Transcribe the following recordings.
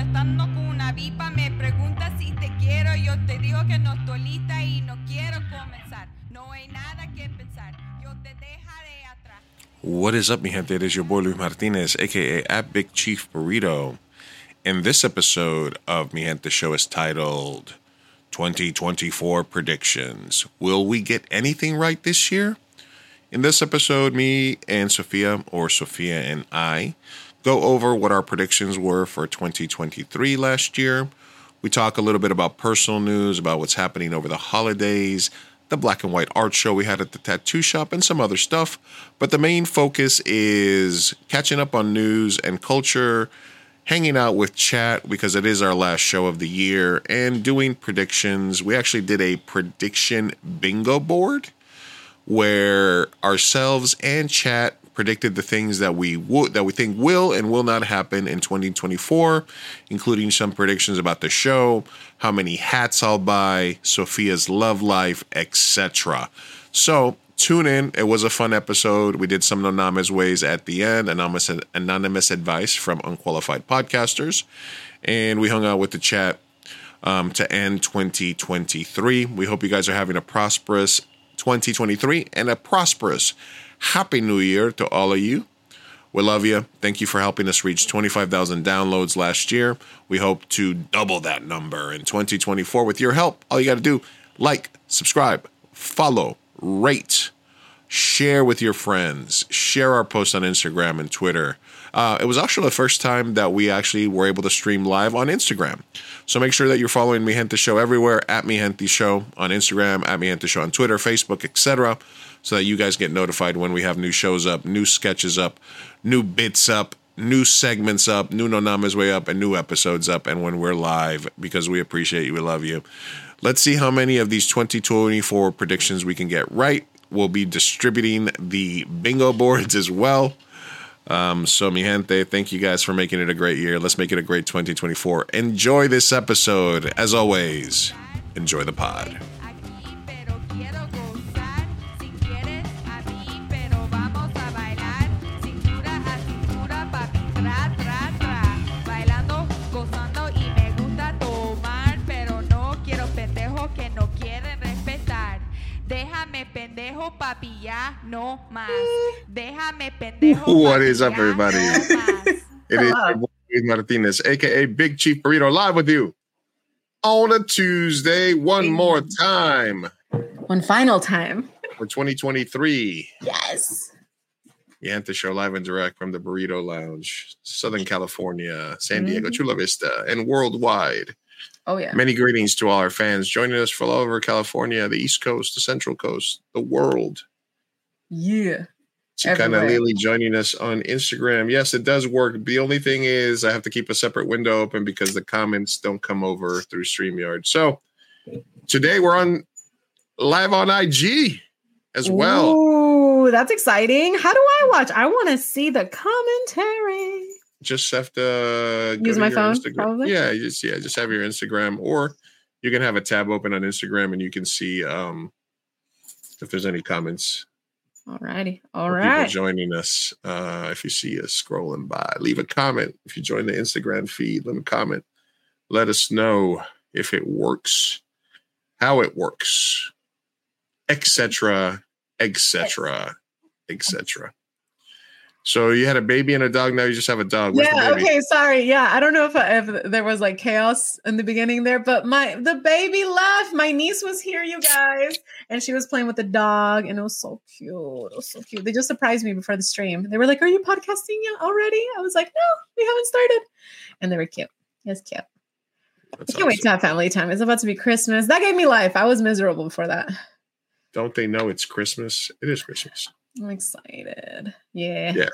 molestando con una pipa, me pregunta si te quiero, yo te digo que no estoy lista y no quiero comenzar. No hay nada que pensar, yo te dejaré atrás. What is up, mi gente? It is your boy Luis Martinez, aka at Big Chief Burrito. And this episode of Mi Gente Show is titled 2024 Predictions. Will we get anything right this year? In this episode, me and Sofia, or Sofia and I, go over what our predictions were for 2023 last year. We talk a little bit about personal news, about what's happening over the holidays, the black and white art show we had at the tattoo shop, and some other stuff. But the main focus is catching up on news and culture, hanging out with chat because it is our last show of the year, and doing predictions. We actually did a prediction bingo board where ourselves and chat predicted the things that we think will and will not happen in 2024, including some predictions about the show, how many hats I'll buy, Sophia's love life, etc. So tune in. It was a fun episode. We did some anonymous ways at the end, anonymous advice from unqualified podcasters, and we hung out with the chat to end 2023. We hope you guys are having a prosperous 2023 and a prosperous Happy New Year to all of you. We love you. Thank you for helping us reach 25,000 downloads last year. We hope to double that number in 2024 with your help. All you got to do, like, subscribe, follow, rate, share with your friends, share our posts on Instagram and Twitter. It was actually the first time that we actually were able to stream live on Instagram. So make sure that you're following Mi Gente Show everywhere, at Mi Gente Show on Instagram, at Mi Gente Show on Twitter, Facebook, etc., so that you guys get notified when we have new shows up, new sketches up, new bits up, new segments up, new No Nama's Way up, and new episodes up, and when we're live, because we appreciate you, we love you. Let's see how many of these 2024 predictions we can get right. We'll be distributing the bingo boards as well. So, mi gente, thank you guys for making it a great year. Let's make it a great 2024. Enjoy this episode. As always, enjoy the pod. What is up, everybody? It is Luis Martinez, aka Big Chief Burrito, live with you on a Tuesday, one final time for 2023. Yes, Mi Gente Show live and direct from the Burrito Lounge, Southern California, San Diego, Chula Vista, and worldwide. Oh, yeah. Many greetings to all our fans joining us from all over California, the East Coast, the Central Coast, the world. Yeah. Chicana Lily joining us on Instagram. Yes, it does work. The only thing is I have to keep a separate window open because the comments don't come over through StreamYard. So today we're on live on IG as well. Ooh, that's exciting. How do I watch? I want to see the commentary. Just have to use my phone. Instagram. Probably. Yeah, just have your Instagram, or you can have a tab open on Instagram and you can see if there's any comments. All right. People joining us. If you see us scrolling by, leave a comment. If you join the Instagram feed, leave a comment. Let us know if it works, how it works, etc., etc., etc. So you had a baby and a dog. Now you just have a dog. Where's the baby? Okay. Sorry. Yeah. I don't know if there was like chaos in the beginning there, but the baby left. My niece was here, you guys, and she was playing with the dog, and it was so cute. They just surprised me before the stream. They were like, "Are you podcasting already?" I was like, "No, we haven't started." And they were cute. Yes, cute. That's I can't wait to have family time. It's about to be Christmas. That gave me life. I was miserable before that. Don't they know it's Christmas? It is Christmas. I'm excited. Yeah. Yeah.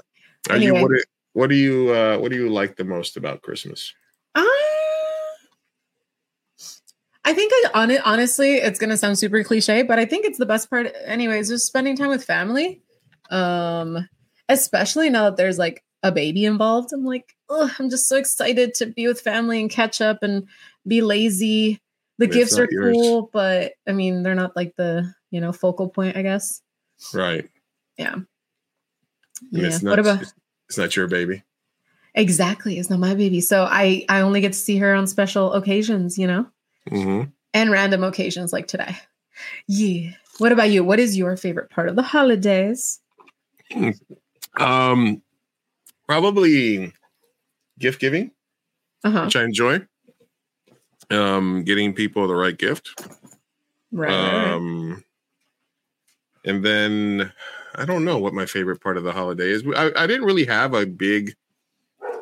Anyway. What do you like the most about Christmas? I think honestly, it's going to sound super cliche, but I think it's the best part anyways, just spending time with family. Especially now that there's like a baby involved. I'm like, oh, I'm just so excited to be with family and catch up and be lazy. The gifts are cool, but I mean, they're not like the, focal point, I guess. Right. Yeah. It's not your baby. Exactly. It's not my baby. So I only get to see her on special occasions, you know, mm-hmm. and random occasions like today. Yeah. What about you? What is your favorite part of the holidays? Probably gift giving, which I enjoy. Getting people the right gift. Right. And then I don't know what my favorite part of the holiday is. I didn't really have a big,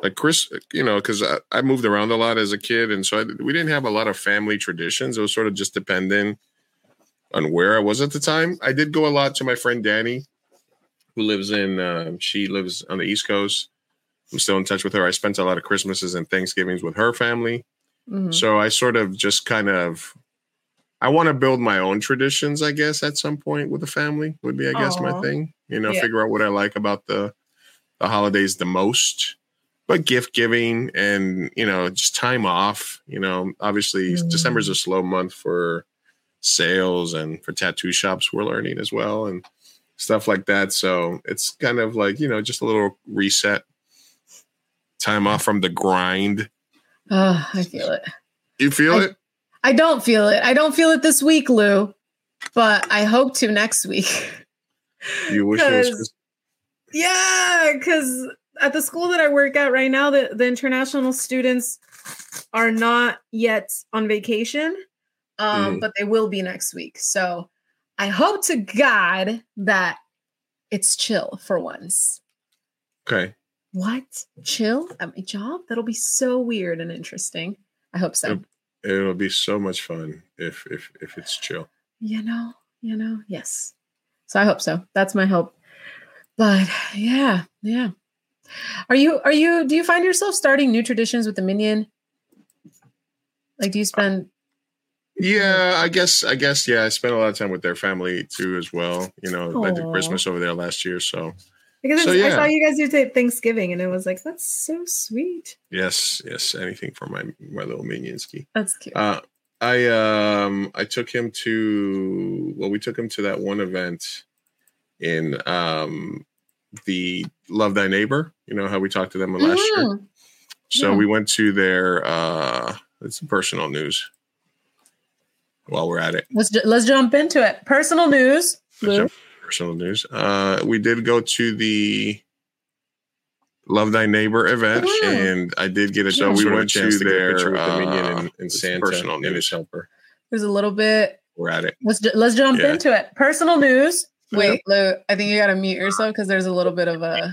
like Chris, you know, because I moved around a lot as a kid. And so we didn't have a lot of family traditions. It was sort of just dependent on where I was at the time. I did go a lot to my friend Danny, who she lives on the East Coast. I'm still in touch with her. I spent a lot of Christmases and Thanksgivings with her family. Mm-hmm. So I sort of just kind of, I want to build my own traditions, I guess, at some point with the family would be, I guess, my thing. You know, figure out what I like about the holidays the most. But gift giving and, you know, just time off. You know, obviously, December is a slow month for sales and for tattoo shops, we're learning as well and stuff like that. So it's kind of like, you know, just a little reset, time off from the grind. Oh, I feel it. You feel it? I don't feel it. I don't feel it this week, Lou, but I hope to next week. You wish it was Christmas? Yeah, because at the school that I work at right now, the international students are not yet on vacation, but they will be next week. So I hope to God that it's chill for once. Okay. What? Chill at my job? That'll be so weird and interesting. I hope so. It'll be so much fun if it's chill. You know, yes. So I hope so. That's my hope. But yeah. Do you find yourself starting new traditions with the minion? Like, do you spend? Yeah, I guess. Yeah. I spent a lot of time with their family too, as well. You know, I did Christmas over there last year. So. Because I saw you guys do Thanksgiving, and it was like, that's so sweet. Yes. Anything for my little minionski. That's cute. I took him to, we took him to that one event in the Love Thy Neighbor. You know how we talked to them last year. So we went to their, it's personal news while we're at it. Let's jump into it. Personal news. Personal news. We did go to the Love Thy Neighbor event, and I did get it. So we went to their and Santa personal news. And his helper. There's a little bit. We're at it. Let's jump into it. Personal news. Wait, Lou, I think you got to mute yourself because there's a little bit of a.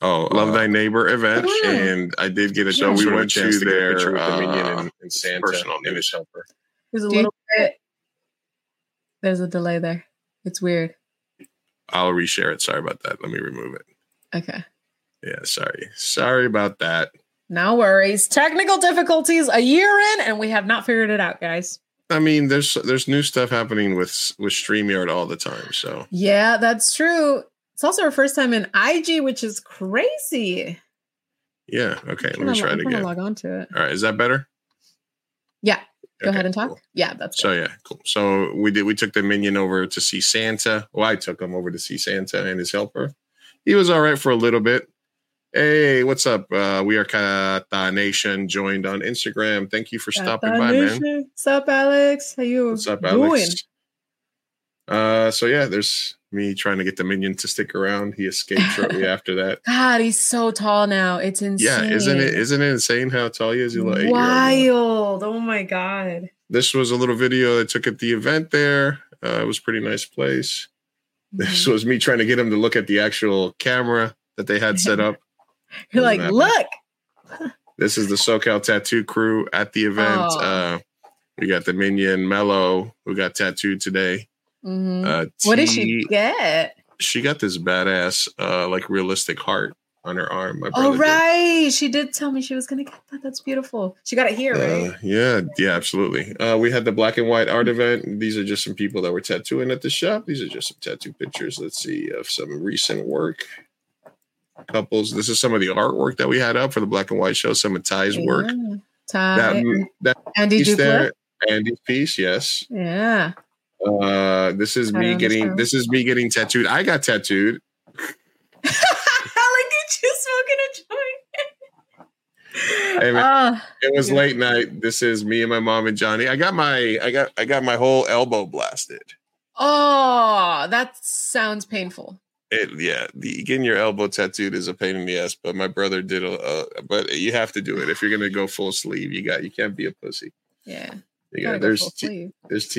Love Thy Neighbor event, and I did get it. So we went to their and Santa personal and his helper. There's a little bit. There's a delay there. It's weird. I'll reshare it. Sorry about that. Let me remove it. Okay. Yeah, sorry. Sorry about that. No worries. Technical difficulties a year in, and we have not figured it out, guys. I mean, there's new stuff happening with StreamYard all the time. So yeah, that's true. It's also our first time in IG, which is crazy. Yeah. Okay. Let me try it again. Log on to it. All right. Is that better? Yeah. Go ahead and talk. Cool. Yeah, that's so. Good. Yeah, cool. So we took the minion over to see Santa. Well, I took him over to see Santa and his helper. He was all right for a little bit. Hey, what's up? We are Kata Nation joined on Instagram. Thank you for stopping by, man. What's up, Alex? How you? What's up, Alex? So yeah, there's me trying to get the minion to stick around. He escaped shortly after that. God, he's so tall now. It's insane. Yeah, isn't it insane how tall he is? He's like wild. Oh my God. This was a little video I took at the event there. It was a pretty nice place. Mm-hmm. This was me trying to get him to look at the actual camera that they had set up. You're like, look. This is the SoCal tattoo crew at the event. We got the minion Mello, who got tattooed today. Mm-hmm. What did she get? She got this badass, like realistic heart on her arm. Oh, right. She did tell me she was going to get that. That's beautiful. She got it here, right? Yeah, absolutely. We had the black and white art event. These are just some people that were tattooing at the shop. These are just some tattoo pictures. Let's see, of some recent work. Couples. This is some of the artwork that we had up for the black and white show. Some of Ty's work. Ty. That Andy piece there. Andy's piece, yes. Yeah. This is me getting tattooed. I got tattooed. Like, did you smoking a joint? It was late night. This is me and my mom and Johnny. I got my whole elbow blasted. Oh, that sounds painful. Getting your elbow tattooed is a pain in the ass, but my brother did but you have to do it if you're gonna go full sleeve. You can't be a pussy. Yeah. There's tea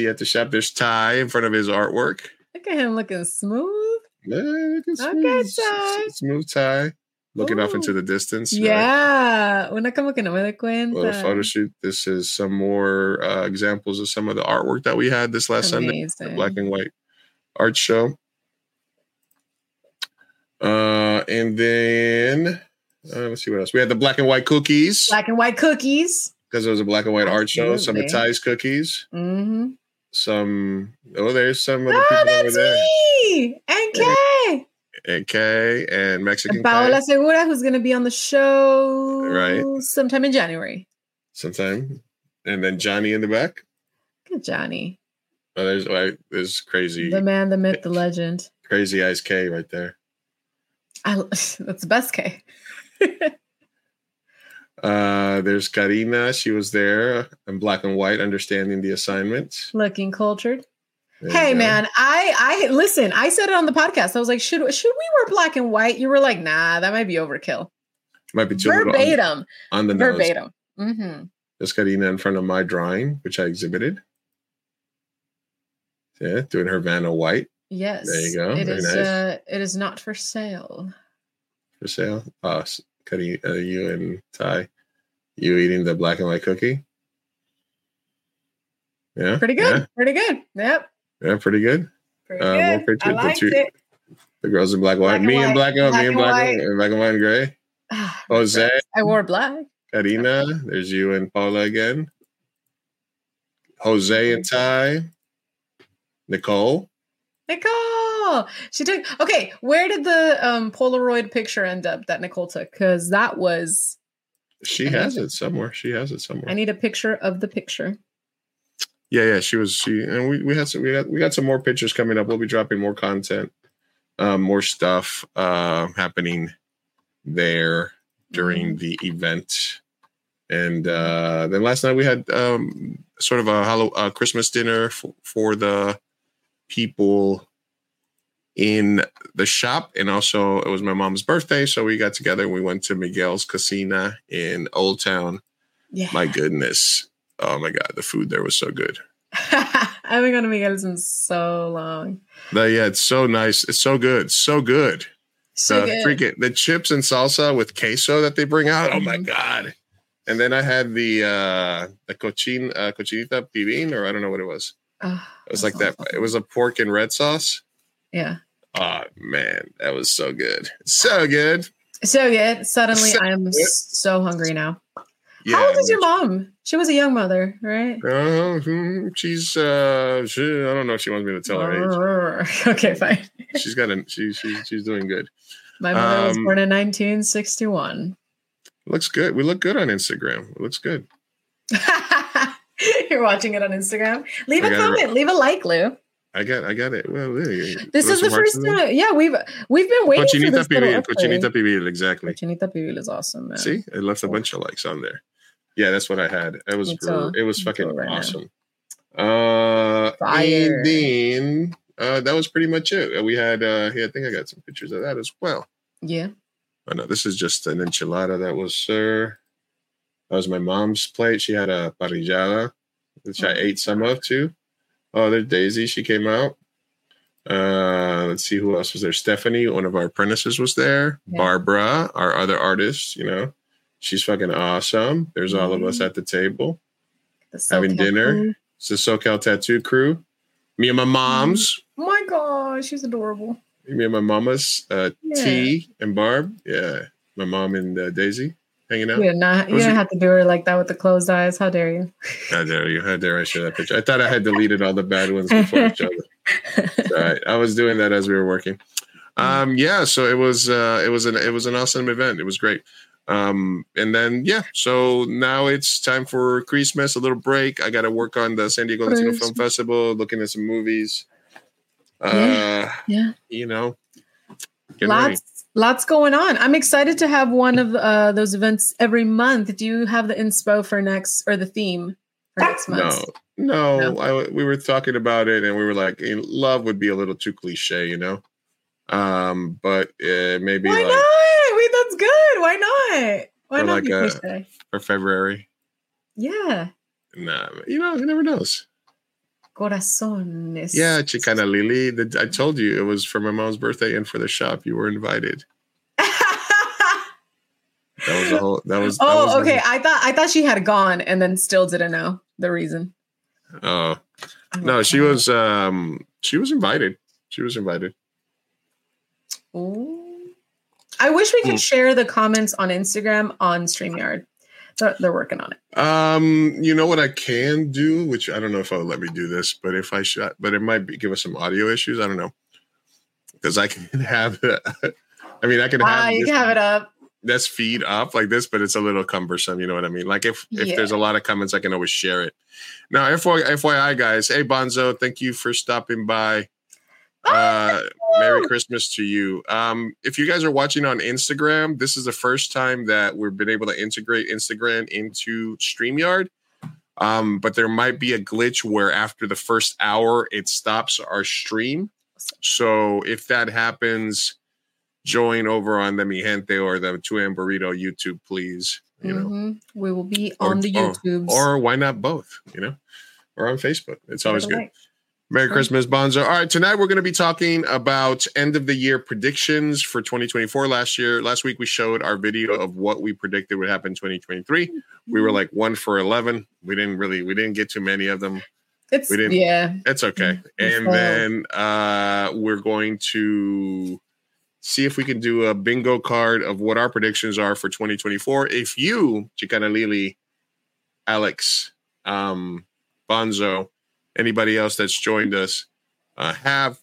at the shop. There's Ty in front of his artwork. Look at him looking smooth. Yeah, looking smooth. Okay, Ty. Smooth Ty. Looking off into the distance. Yeah. Una como que no me doy cuenta. Little photo shoot. This is some more examples of some of the artwork that we had this last Sunday. Black and white art show. And then let's see what else. We had the black and white cookies. Black and white cookies. Because it was a black and white art show. Some of Ty's cookies. Mm-hmm. There's some of the people over there. Me! And Kay! And Kay and Mexican. And Paola Kay. Segura, who's going to be on the show sometime in January. And then Johnny in the back. Good Johnny. Oh, there's crazy. The man, the myth, the legend. Crazy Eyes K right there. That's the best K. There's Karina. She was there in black and white, understanding the assignment. Looking cultured. Hey, man, I listen, I said it on the podcast. I was like, should we wear black and white? You were like, nah, that might be overkill. Might be too verbatim. On the nose. Verbatim. Mm-hmm. There's Karina in front of my drawing, which I exhibited. Yeah, doing her Vanna White. Yes. There you go. It is not for sale. For sale? Cody, you and Ty, you eating the black and white cookie? Yeah. Pretty good. Yeah. Pretty good. Yep. Yeah, pretty good. Pretty good. Picture, I liked it. The girls in black and white. Me and black and white. Me and black and white and gray. Jose. I wore black. Karina. There's you and Paula again. Jose and Ty. Nicole. She took. Okay, where did the Polaroid picture end up that Nicole took? Because that was. She has it somewhere. I need a picture of the picture. Yeah. And we got some more pictures coming up. We'll be dropping more content, more stuff happening there during the event. And then last night we had sort of a Christmas dinner for the people in the shop, and also it was my mom's birthday, so we got together and we went to Miguel's Casina in Old Town. Yeah. My goodness. Oh my God, the food there was so good. I haven't gone to Miguel's in so long. It's so nice. It's so good. Freaking the chips and salsa with queso that they bring out. Oh my God. And then I had the cochinita pibil, or I don't know what it was. It was like awesome. It was a pork and red sauce. Yeah. Oh, man, that was so good. Suddenly, I'm so hungry now. Yeah, how old is your mom? She was a young mother, right? She's I don't know if she wants me to tell her age. Okay, fine. She's doing good. My mother was born in 1961. Looks good. We look good on Instagram. It looks good. You're watching it on Instagram. Leave a comment. Leave a like, Lou. I got it. Well, this is the first time. Yeah, we've been waiting for this. Cochinita Pibil, exactly. Cochinita Pibil is awesome, man. See, it left a bunch of likes on there. Yeah, that's what I had. It was fucking awesome. And then that was pretty much it. We had. I think I got some pictures of that as well. Yeah. Oh, no, this is just an enchilada that was served. That was my mom's plate. She had a parrillada, which I ate some of too. Oh, there's Daisy. She came out. Let's see who else was there. Stephanie, one of our apprentices, was there. Yeah. Barbara, our other artist, she's fucking awesome. There's all of us at the table having dinner. Crew. It's the SoCal tattoo crew. Me and my moms. Oh my gosh, she's adorable. Me and my mamas, T and Barb. Yeah, my mom and Daisy. Hanging out. You don't have to do her like that with the closed eyes. How dare you? How dare you? How dare I share that picture? I thought I had deleted all the bad ones before each other. All right. I was doing that as we were working. So it was an awesome event. It was great. And then so now it's time for Christmas, a little break. I gotta work on the San Diego Latino Film Festival, looking at some movies. Lots going on. I'm excited to have one of those events every month. Do you have the inspo for next, or the theme for next month? No. We were talking about it, and we were like, love would be a little too cliche, you know? But maybe why not? Wait, that's good. Why not? For February. Yeah. Nah, you know, who never knows. Corazones. Yeah, Chicana Lili. I told you it was for my mom's birthday and for the shop. You were invited. That was. Okay. I thought she had gone and then still didn't know the reason. Oh no, she was invited. She was invited. Ooh. I wish we could share the comments on Instagram on StreamYard. They're working on it. You know what I can do, which I don't know if I'll let me do this, but if I shot, but it might give us some audio issues. I don't know, because I can have. I can have it up. This feed up like this, but it's a little cumbersome. You know what I mean? Like if there's a lot of comments, I can always share it. Now, FYI, guys. Hey, Bonzo, thank you for stopping by. Merry Christmas to you. If you guys are watching on Instagram, this is the first time that we've been able to integrate Instagram into StreamYard. But there might be a glitch where after the first hour, it stops our stream. So if that happens, join over on the Mi Gente or the 2M Burrito YouTube, please. You know, we will be on the YouTubes. Or why not both, you know, or on Facebook. It's always good. Merry Christmas, Bonzo. All right, tonight we're going to be talking about end-of-the-year predictions for 2024. Last week we showed our video of what we predicted would happen in 2023. We were like 1 for 11. We didn't get too many of them. It's okay. And then we're going to see if we can do a bingo card of what our predictions are for 2024. If you, Chicana Lili, Alex, Bonzo, anybody else that's joined us have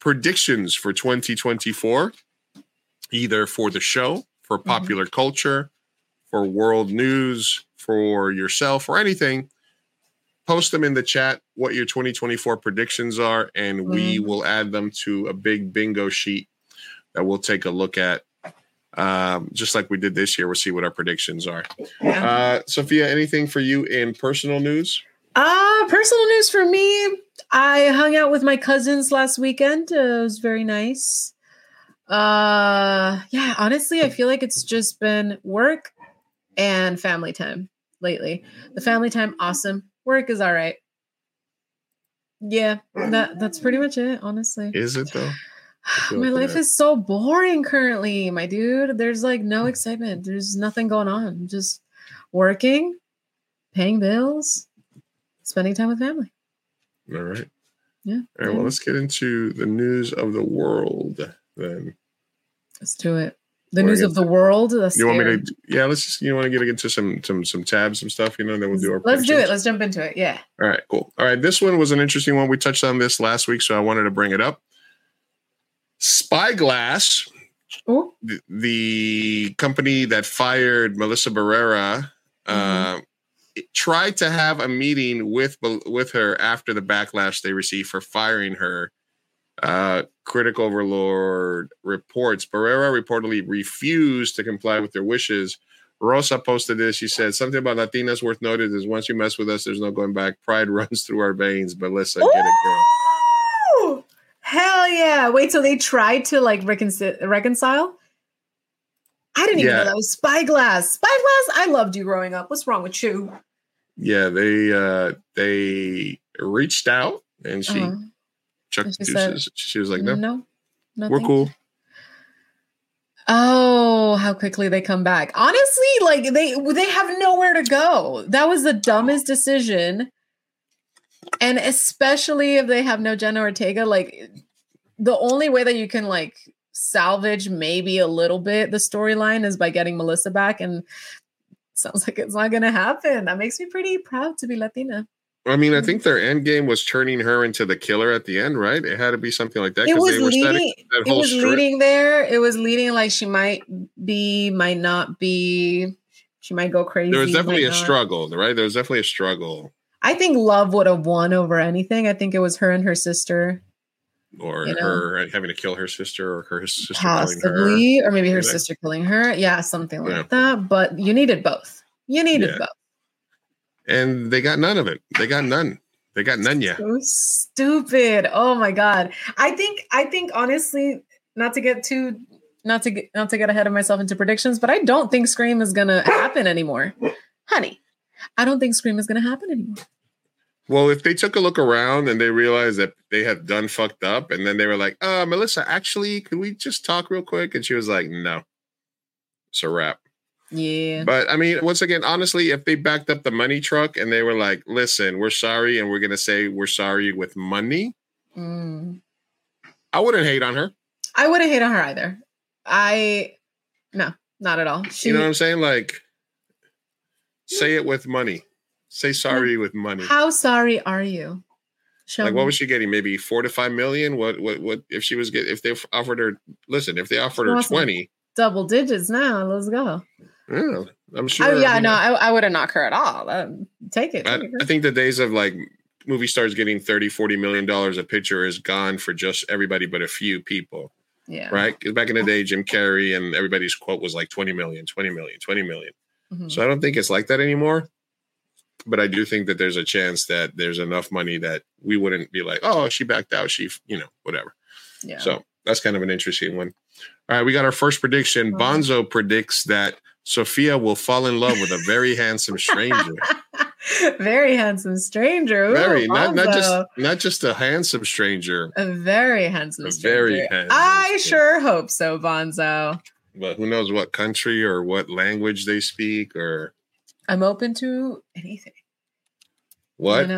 predictions for 2024, either for the show, for popular culture, for world news, for yourself, or anything. Post them in the chat what your 2024 predictions are, and we will add them to a big bingo sheet that we'll take a look at. Just like we did this year, we'll see what our predictions are. Yeah. Sofia, anything for you in personal news? Personal news for me. I hung out with my cousins last weekend. It was very nice. Yeah, honestly, I feel like it's just been work and family time lately. The family time, awesome. Work is all right. Yeah, that's pretty much it, honestly. Is it though? My life is so boring currently, my dude. There's like no excitement. There's nothing going on. Just working, paying bills, spending time with family. All right. Yeah. All right. Well, let's get into the news of the world then. Let's do it. The news of the world. You want to get into some tabs, some stuff, you know, and then we'll do our predictions. Let's do it. Let's jump into it. Yeah. All right. Cool. All right. This one was an interesting one. We touched on this last week, so I wanted to bring it up. Spyglass, the company that fired Melissa Barrera, tried to have a meeting with her after the backlash they received for firing her. Critic Overlord reports Barrera reportedly refused to comply with their wishes. Rosa posted this. She said something about Latinas worth noting is once you mess with us, there's no going back. Pride runs through our veins. Melissa, get it, girl. Hell yeah. Wait, so they tried to like reconcile? I didn't even know that was Spyglass. Spyglass, I loved you growing up. What's wrong with you? Yeah, they reached out and she chucked deuces. She was like, no, we're cool. Oh, how quickly they come back. Honestly, like they have nowhere to go. That was the dumbest decision. And especially if they have no Jenna Ortega, like the only way that you can like salvage maybe a little bit the storyline is by getting Melissa back, and sounds like it's not gonna happen. That makes me pretty proud to be Latina. I mean, I think their end game was turning her into the killer at the end, right? It had to be something like that. It was leading like she might go crazy. There was definitely a struggle, right? There was definitely a struggle. I think love would have won over anything. I think it was her and her sister. Or you know, her having to kill her sister, or her sister possibly, killing her. Or maybe her sister killing her. Yeah, something like that. But you needed both. You needed both. And they got none of it. They got none. They got none yet. So stupid. Oh my God. I think honestly, not to get ahead of myself into predictions, but I don't think Scream is gonna happen anymore. Honey, I don't think Scream is gonna happen anymore. Well, if they took a look around and they realized that they had done fucked up, and then they were like, Melissa, actually, could we just talk real quick? And she was like, no, it's a wrap. Yeah. But I mean, once again, honestly, if they backed up the money truck and they were like, listen, we're sorry. And we're going to say we're sorry with money. Mm. I wouldn't hate on her. I wouldn't hate on her either. No, not at all. You know what I'm saying? Like, say it with money. Say sorry with money. How sorry are you? Show me. What was she getting? Maybe 4 to 5 million? What if she was getting, if they offered her 20. Double digits now. Let's go. Yeah, I'm sure. I wouldn't knock her at all. Take it. I think the days of like movie stars getting $30-40 million a picture is gone for just everybody but a few people. Yeah. Right? Because back in the day, Jim Carrey and everybody's quote was like 20 million, 20 million, 20 million. Mm-hmm. So I don't think it's like that anymore. But I do think that there's a chance that there's enough money that we wouldn't be like, oh, she backed out. She, whatever. Yeah. So that's kind of an interesting one. All right. We got our first prediction. Bonzo predicts that Sofia will fall in love with a very handsome stranger. Very handsome stranger. Ooh, very. Not just a handsome stranger. A very handsome stranger. I sure hope so, Bonzo. But who knows what country or what language they speak, or... I'm open to anything. What?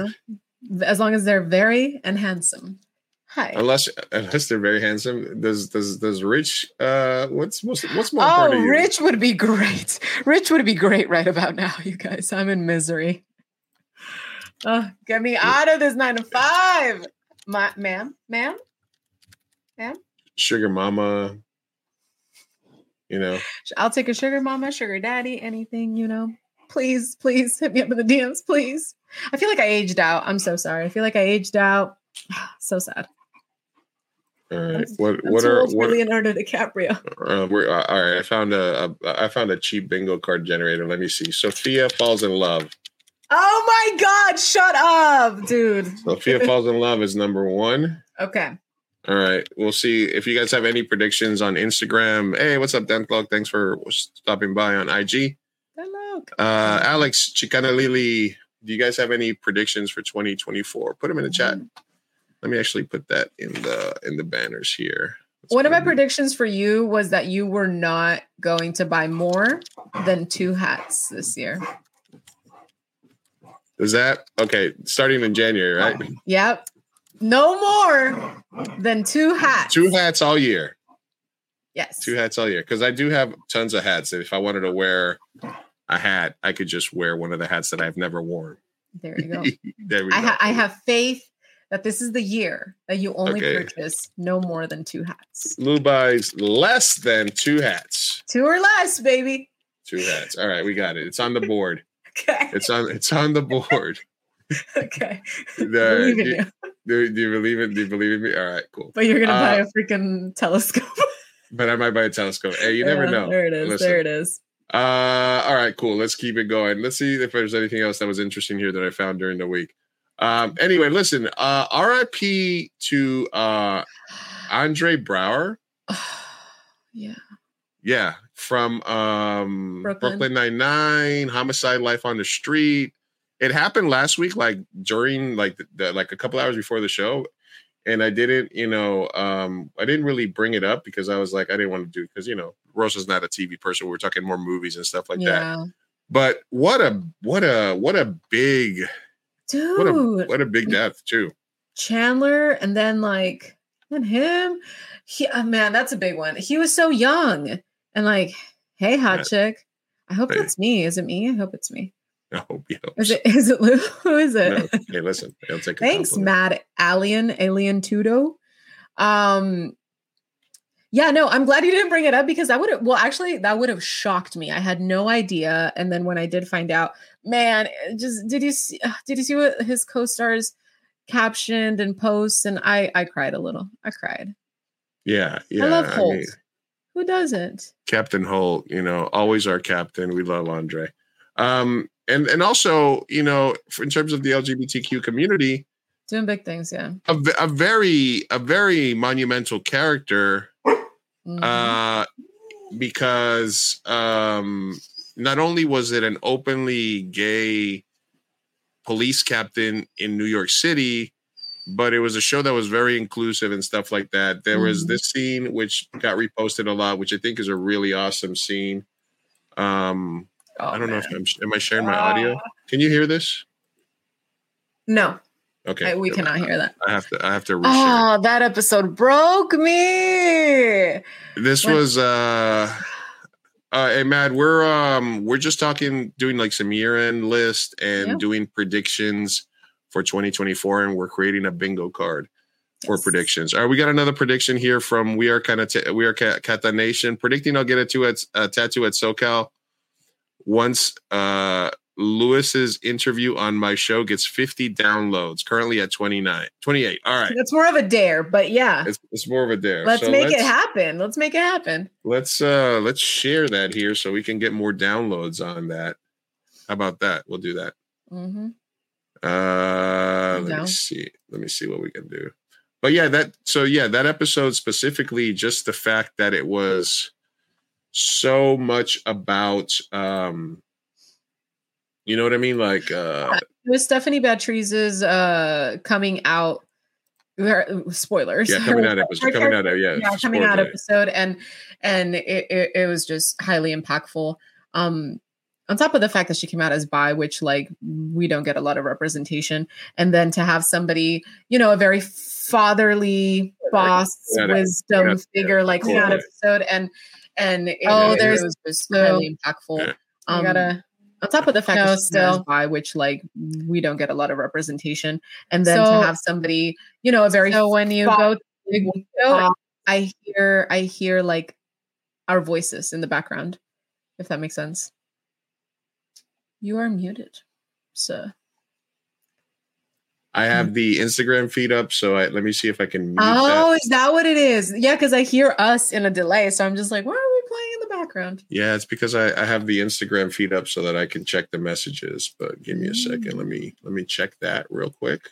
As long as they're very and handsome. Hi. Unless they're very handsome. Does rich? What's more? Oh, rich would be great. Rich would be great right about now, you guys. I'm in misery. Oh, get me out of this 9 to 5, ma'am. Sugar mama. I'll take a sugar mama, sugar daddy, anything. Please hit me up in the DMs, please. I feel like I aged out. I'm so sorry. I feel like I aged out. So sad. All right. What Leonardo DiCaprio? All right. I found a cheap bingo card generator. Let me see. Sofia falls in love. Oh my God! Shut up, dude. Sofia falls in love is number one. Okay. All right. We'll see if you guys have any predictions on Instagram. Hey, what's up, Dan Clark? Thanks for stopping by on IG. Alex Chicana Lily, do you guys have any predictions for 2024? Put them in the chat. Let me actually put that in the banners here. One of my predictions for you was that you were not going to buy more than 2 hats this year. Is that okay? Starting in January, right? Yep. No more than 2 hats. 2 hats all year. Yes. 2 hats all year. Because I do have tons of hats. If I wanted to wear a hat, I could just wear one of the hats that I've never worn. There you go. I have faith that this is the year that you only purchase no more than 2 hats. Lou buys less than 2 hats. 2 or less, baby. 2 hats. All right, we got it. It's on the board. Okay. It's on the board. Okay. Do you believe in me? All right, cool. But you're gonna buy a freaking telescope. But I might buy a telescope. Hey, you never know. There it is. Listen. There it is. All right, cool. Let's keep it going. Let's see if there's anything else that was interesting here that I found during the week. Anyway, listen, RIP to Andre Brower. Yeah. Yeah. From Brooklyn Nine-Nine, Homicide, Life on the Street. It happened last week, during a couple hours before the show. And I didn't, I didn't really bring it up because I was like, I didn't want to do it because, Rosa's not a TV person. We're talking more movies and stuff like that. But what a big death too. Chandler. And then him, that's a big one. He was so young and hey, hot chick. I hope that's me. Is it me? I hope it's me. I hope you know. Is it Lou? Who is it? No. Hey, listen. Thanks, Matt Alien Tudo. Yeah, no, I'm glad you didn't bring it up because that would have shocked me. I had no idea. And then when I did find out, man, did you see what his co-stars captioned and posts, and I cried a little. I cried. Yeah. I love Holt. I mean, who doesn't? Captain Holt, you know, always our captain. We love Andre. And also, you know, in terms of the LGBTQ community, doing big things, yeah. A very monumental character, mm-hmm. Because not only was it an openly gay police captain in New York City, but it was a show that was very inclusive and stuff like that. There mm-hmm. was this scene which got reposted a lot, which I think is a really awesome scene. I don't know if I'm sharing my audio. Can you hear this? No. Okay. We cannot hear that. I have to reshare. Oh, that episode broke me. This was hey Matt, we're just doing like some year-end list and doing predictions for 2024, and we're creating a bingo card for predictions. All right, we got another prediction here from We Are Kata Nation predicting I'll get a tattoo at SoCal once Lewis's interview on my show gets 50 downloads, currently at 28. All right. That's more of a dare, but yeah. It's more of a dare. Let's make it happen. Let's share that here so we can get more downloads on that. How about that? We'll do that. Mm-hmm. Let me see. Let me see what we can do. But yeah, that episode specifically, just the fact that it was so much about you know what I mean? Like, it was Stephanie Beatrice's coming out. Spoilers. Yeah, coming out episode. Yeah, coming out episode, and it was just highly impactful. On top of the fact that she came out as bi, which like we don't get a lot of representation, and then to have somebody, you know, a very fatherly boss wisdom figure like coming out episode, it was just highly impactful. Yeah. You gotta. On top of the fact that still by which like we don't get a lot of representation, and then to have somebody, you know, a very when you go, I hear like our voices in the background, if that makes sense. You are muted, sir. I have the Instagram feed up, so let me see if I can mute that. Oh, is that what it is? Yeah, because I hear us in a delay, so I'm just like, where are we playing in the background? Yeah, it's because I have the Instagram feed up so that I can check the messages, but give me a second. Let me check that real quick.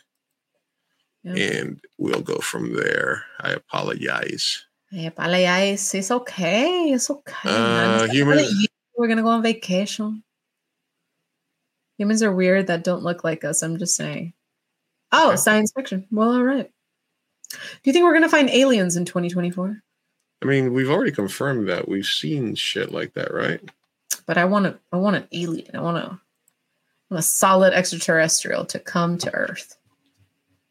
Yeah. And we'll go from there. I apologize. It's okay. It's okay. We're going to go on vacation. Humans are weird that don't look like us. I'm just saying. Oh, science fiction. Well, all right. Do you think we're going to find aliens in 2024? I mean, we've already confirmed that. We've seen shit like that, right? But I want an alien. I want a solid extraterrestrial to come to Earth.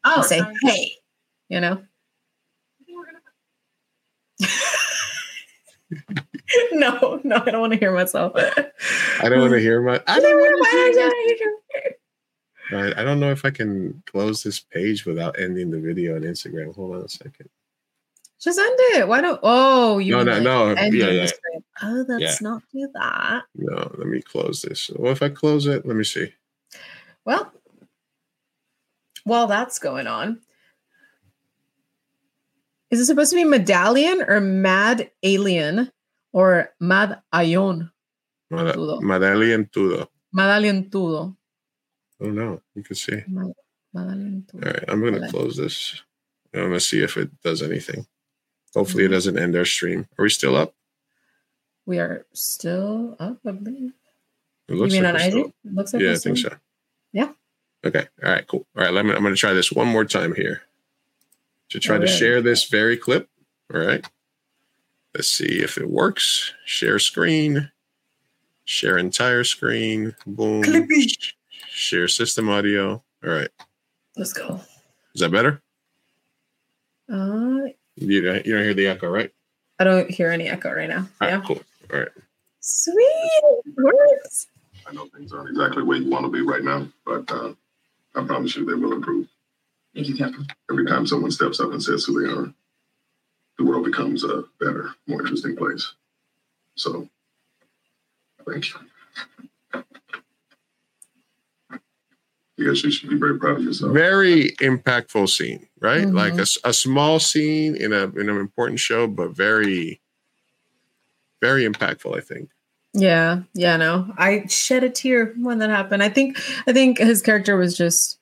Oh, say, hey, you know? No, I don't want to hear myself. I don't want to hear myself. All right, I don't know if I can close this page without ending the video on Instagram. Hold on a second. Just end it. Why don't? Oh, you no. Yeah. Oh, let's not do that. No, let me close this. Well, if I close it, let me see. Well, while that's going on, is it supposed to be medallion or mad alien or mad ayon? Madallion tudo. Oh no, you can see. All right, I'm going to close this. I'm going to see if it does anything. Hopefully, it doesn't end our stream. Are we still up? We are still up, I believe. It looks you mean like on IG? Looks like I think so. Yeah. Okay. All right. Cool. All right. I'm going to try this one more time here to try to share this very clip. All right. Let's see if it works. Share screen. Share entire screen. Boom. Clippy. Share system audio. All right. Let's go. Is that better? You don't hear the echo, right? I don't hear any echo right now. All right, cool. All right. Sweet. It works. I know things aren't exactly where you want to be right now, but I promise you they will improve. Thank you, Captain. Every time someone steps up and says who they are, the world becomes a better, more interesting place. So, thank you. I guess you should be very proud of yourself. Very impactful scene, right? Mm-hmm. Like a small scene in an important show, but very, very impactful, I think. Yeah. Yeah, no. I shed a tear when that happened. I think his character was just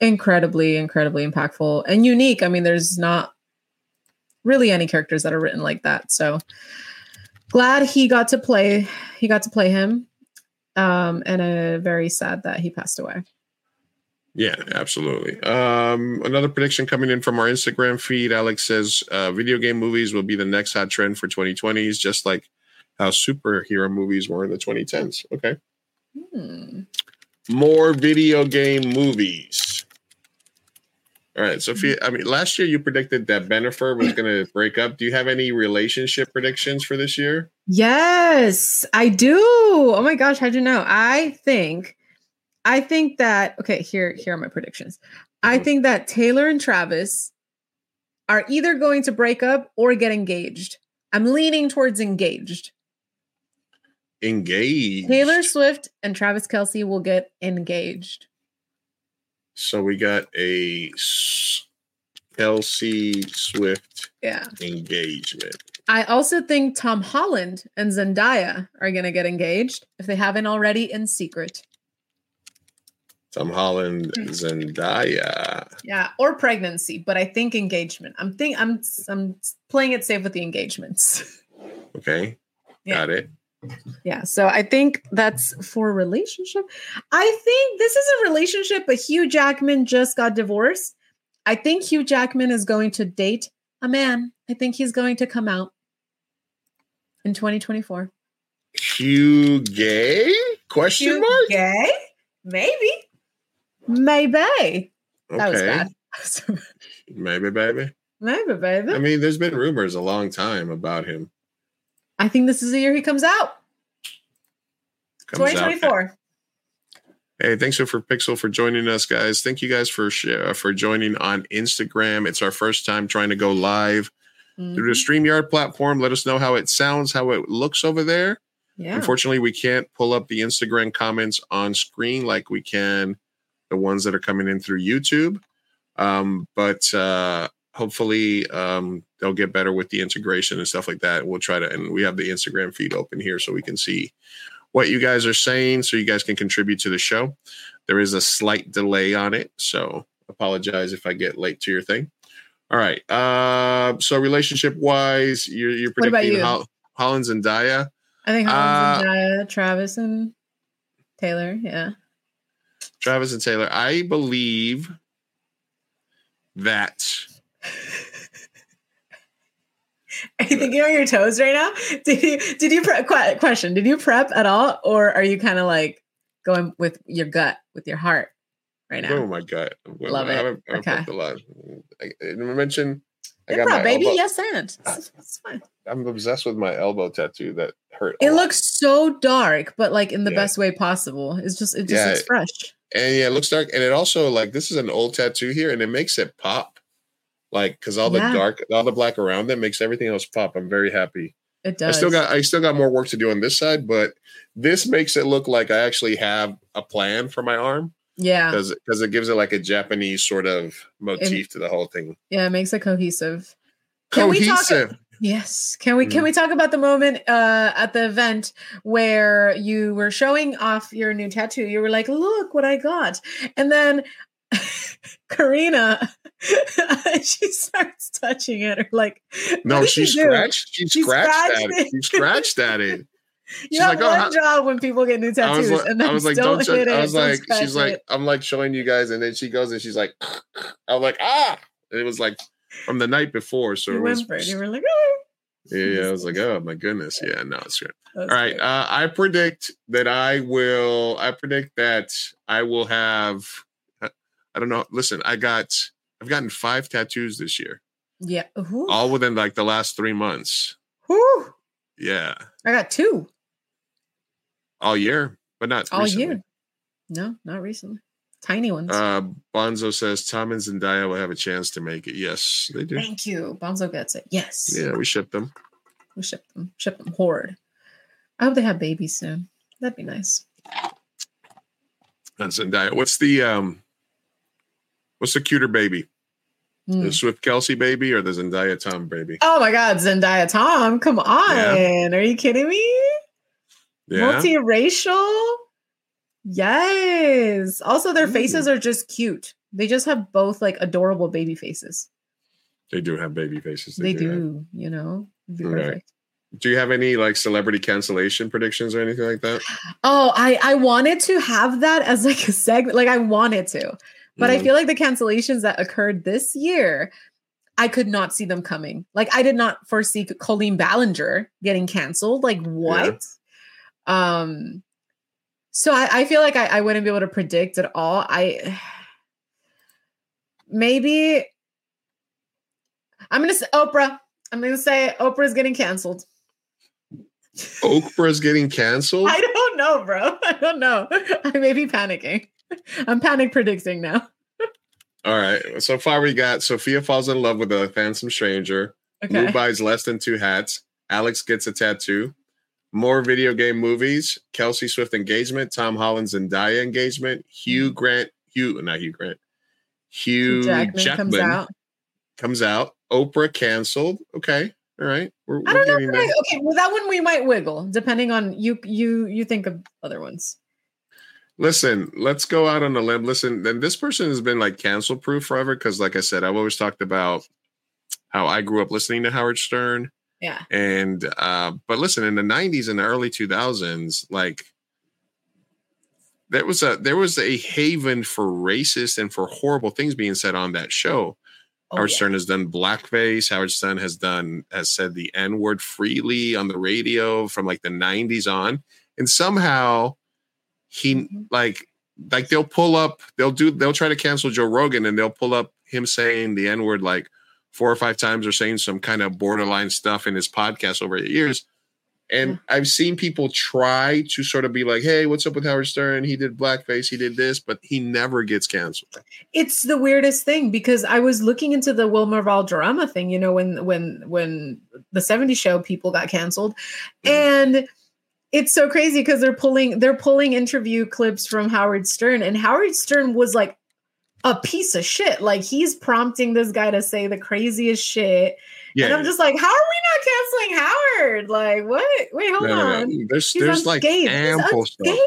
incredibly, incredibly impactful and unique. I mean, there's not really any characters that are written like that. So glad he got to play him. And very sad that he passed away. Yeah, absolutely. Another prediction coming in from our Instagram feed. Alex says, video game movies will be the next hot trend for 2020s, just like how superhero movies were in the 2010s. Okay. Hmm. More video game movies. All right, Sophia, I mean, last year you predicted that Ben Affleck was going to break up. Do you have any relationship predictions for this year? Yes, I do. Oh my gosh, how'd you know? I think that, okay, here are my predictions. I think that Taylor and Travis are either going to break up or get engaged. I'm leaning towards engaged. Engaged. Taylor Swift and Travis Kelce will get engaged. So we got a Kelce Swift engagement. I also think Tom Holland and Zendaya are going to get engaged if they haven't already in secret. Tom Holland, Zendaya. Yeah, or pregnancy, but I think engagement. I'm playing it safe with the engagements. Okay. Got it. Yeah, so I think that's for relationship. I think this is a relationship, but Hugh Jackman just got divorced. I think Hugh Jackman is going to date a man. I think he's going to come out in 2024. Hugh gay? Question Hugh mark? Gay? Maybe. Okay. That was bad. Maybe, baby. I mean, there's been rumors a long time about him. I think this is the year he comes out. 2024. Hey, thanks for Pixel for joining us, guys. Thank you guys for joining on Instagram. It's our first time trying to go live through the StreamYard platform. Let us know how it sounds, how it looks over there. Yeah. Unfortunately, we can't pull up the Instagram comments on screen like we can the ones that are coming in through YouTube. But hopefully they'll get better with the integration and stuff like that. We'll try to, and we have the Instagram feed open here so we can see what you guys are saying so you guys can contribute to the show. There is a slight delay on it, so apologize if I get late to your thing. All right. So relationship-wise, you're predicting Hollins and Daya. I think Hollins and Daya, Travis and Taylor, yeah. Travis and Taylor. I believe that... Are you thinking on your toes right now? Did you prep? Question? Did you prep at all, or are you kind of like going with your gut, with your heart, right now? Oh my God, love it. I okay. A lot. I mentioned I got my baby. Elbow. Yes, and it's fine. I'm obsessed with my elbow tattoo that hurt. It looks so dark, but like in the best way possible. It just looks fresh. And it looks dark, and it also like this is an old tattoo here, and it makes it pop. Like, cause all the dark, all the black around them makes everything else pop. I'm very happy. It does. I still got more work to do on this side, but this makes it look like I actually have a plan for my arm. Yeah. Cause it gives it like a Japanese sort of motif to the whole thing. Yeah. It makes it cohesive. Cohesive. Yes. Can we talk about the moment at the event where you were showing off your new tattoo? You were like, look what I got. And then Karina, she starts touching at her like, no, she scratched at it. She's like, one job when people get new tattoos. I was like, don't hit it. I was like, she's like, I'm like showing you guys, and then she goes and she's like, I'm like, ah, and it was like from the night before, so it was. You were like, oh. Yeah, I was like, oh my goodness, yeah, no, it's good. All right, I predict that I will have. I don't know. Listen, I've gotten 5 tattoos this year. Yeah. Ooh. All within like the last 3 months. Ooh. Yeah. I got 2. All year, but not all recently. Year. No, not recently. Tiny ones. Bonzo says Tom and Zendaya will have a chance to make it. Yes, they do. Thank you. Bonzo gets it. Yes. Yeah, we ship them. Ship them hard. I hope they have babies soon. That'd be nice. Not Zendaya. What's the cuter baby? The Swift Kelce baby or the Zendaya Tom baby? Oh my God, Zendaya Tom! Come on, are you kidding me? Yeah. Multiracial. Yes. Also, their faces are just cute. They just have both like adorable baby faces. They do have baby faces. They do. You know. It'd be perfect. Do you have any like celebrity cancellation predictions or anything like that? Oh, I wanted to have that as like a segment. Like I wanted to. But I feel like the cancellations that occurred this year, I could not see them coming. Like I did not foresee Colleen Ballinger getting canceled. Like what? Yeah. So I feel like I wouldn't be able to predict at all. I'm going to say Oprah. I'm going to say Oprah's getting canceled. Oprah's getting canceled? I don't know, bro. I don't know. I may be panicking. I'm panic predicting now. All right. So far we got Sofia falls in love with a handsome stranger. Okay. Lou buys less than 2 hats. Alex gets a tattoo. More video game movies. Kelce Swift engagement. Tom Holland's Zendaya engagement. Hugh Jackman comes out. Oprah canceled. Okay. All right. I don't know. Okay. Well, that one we might wiggle depending on you think of other ones. Listen, let's go out on a limb. Listen, then this person has been like cancel proof forever because, like I said, I've always talked about how I grew up listening to Howard Stern. Yeah. And but listen, in the 90s and the early 2000s, like there was a haven for racist and for horrible things being said on that show. Howard Stern has done blackface. Howard Stern has said the N-word freely on the radio from like the 90s on, and somehow. He like they'll try to cancel Joe Rogan and they'll pull up him saying the N-word like 4 or 5 times or saying some kind of borderline stuff in his podcast over the years. And I've seen people try to sort of be like, hey, what's up with Howard Stern? He did blackface. He did this, but he never gets canceled. It's the weirdest thing because I was looking into the Wilma Valderrama thing, you know, when the 70 show people got canceled and it's so crazy because they're pulling interview clips from Howard Stern, and Howard Stern was like a piece of shit. Like he's prompting this guy to say the craziest shit. Yeah, and I'm just like, how are we not canceling Howard? Like what? Wait, hold on. There's like ample stuff.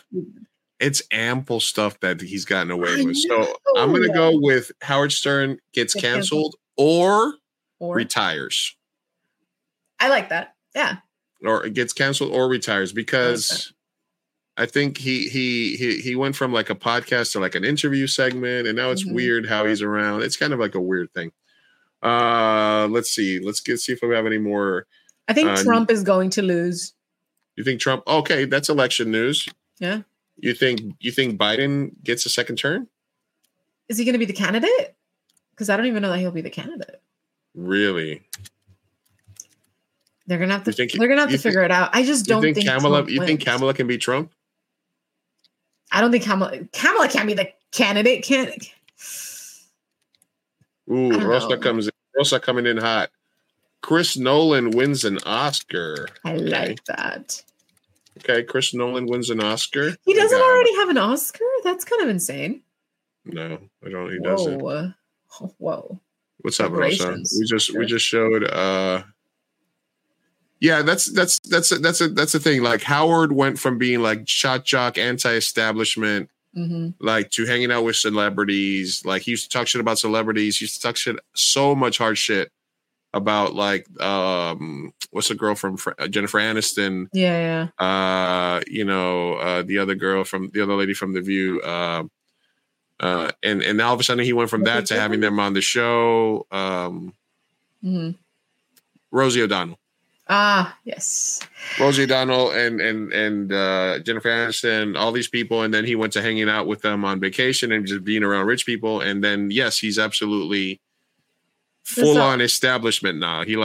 It's ample stuff that he's gotten away with. So I'm going to go with Howard Stern gets canceled or retires. I like that. Yeah. Or it gets canceled or retires because I think he went from like a podcast to like an interview segment, and now it's weird how he's around. It's kind of like a weird thing. Let's see if we have any more. I think Trump is going to lose. You think Trump? Okay, that's election news. Yeah. You think Biden gets a second term? Is he going to be the candidate? Because I don't even know that he'll be the candidate. Really? They're gonna have to. They're gonna have to figure it out. I just don't think Kamala. You think Kamala can be Trump? I don't think Kamala can't be the candidate. Can't. Ooh, Rosa coming in hot. Chris Nolan wins an Oscar. I like that. Okay, Chris Nolan wins an Oscar. He doesn't already have an Oscar. That's kind of insane. No, I don't. He doesn't. Whoa. What's up, Rosa? We just showed. Yeah, that's the thing. Like Howard went from being like shock jock, anti-establishment, like to hanging out with celebrities. Like he used to talk shit about celebrities. He used to talk shit so much hard shit about like what's the girl from Jennifer Aniston? Yeah, yeah. The other girl from the other lady from The View. And all of a sudden he went from that to having them on the show. Rosie O'Donnell. Ah, yes. Rosie O'Donnell and Jennifer Aniston, all these people. And then he went to hanging out with them on vacation and just being around rich people. And then, yes, he's absolutely full on establishment now. He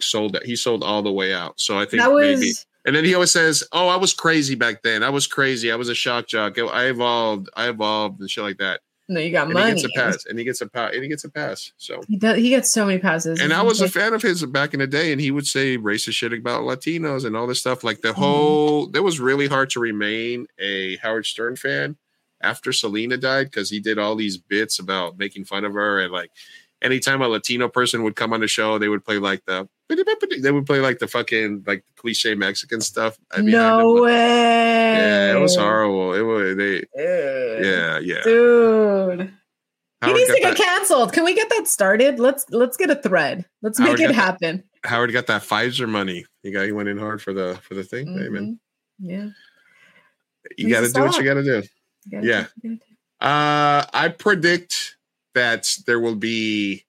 sold that. He sold all the way out. So I think maybe. And then he always says, oh, I was crazy back then. I was crazy. I was a shock jock. I evolved and shit like that. No, you got money. He gets a pass. So he gets so many passes. And I was a fan of his back in the day, and he would say racist shit about Latinos and all this stuff. Like the whole, that was really hard to remain a Howard Stern fan after Selena died, because he did all these bits about making fun of her, and like anytime a Latino person would come on the show, they would play like the fucking like cliche Mexican stuff. I mean, no way. Yeah, it was horrible. Dude. Howard, he needs to get canceled. Can we get that started? Let's get a thread. Let's Howard make it happen. Howard got that Pfizer money. He went in hard for the thing. Mm-hmm. Hey, man. Yeah. You got to do what you got to do. Yeah. I predict that there will be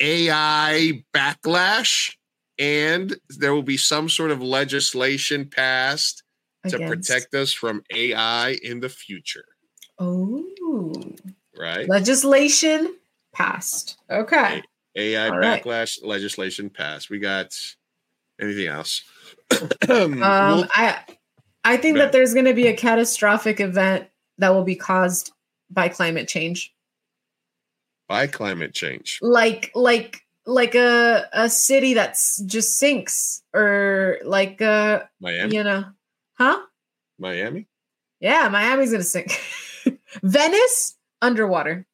AI backlash, and there will be some sort of legislation passed to protect us from AI in the future. Oh. Right. Legislation passed. Okay. AI backlash, right. Legislation passed. We got anything else? I think that there's going to be a catastrophic event that will be caused by climate change. By climate change. Like a city that's just sinks, or like Miami. You know. Huh? Miami? Yeah, Miami's going to sink. Venice underwater.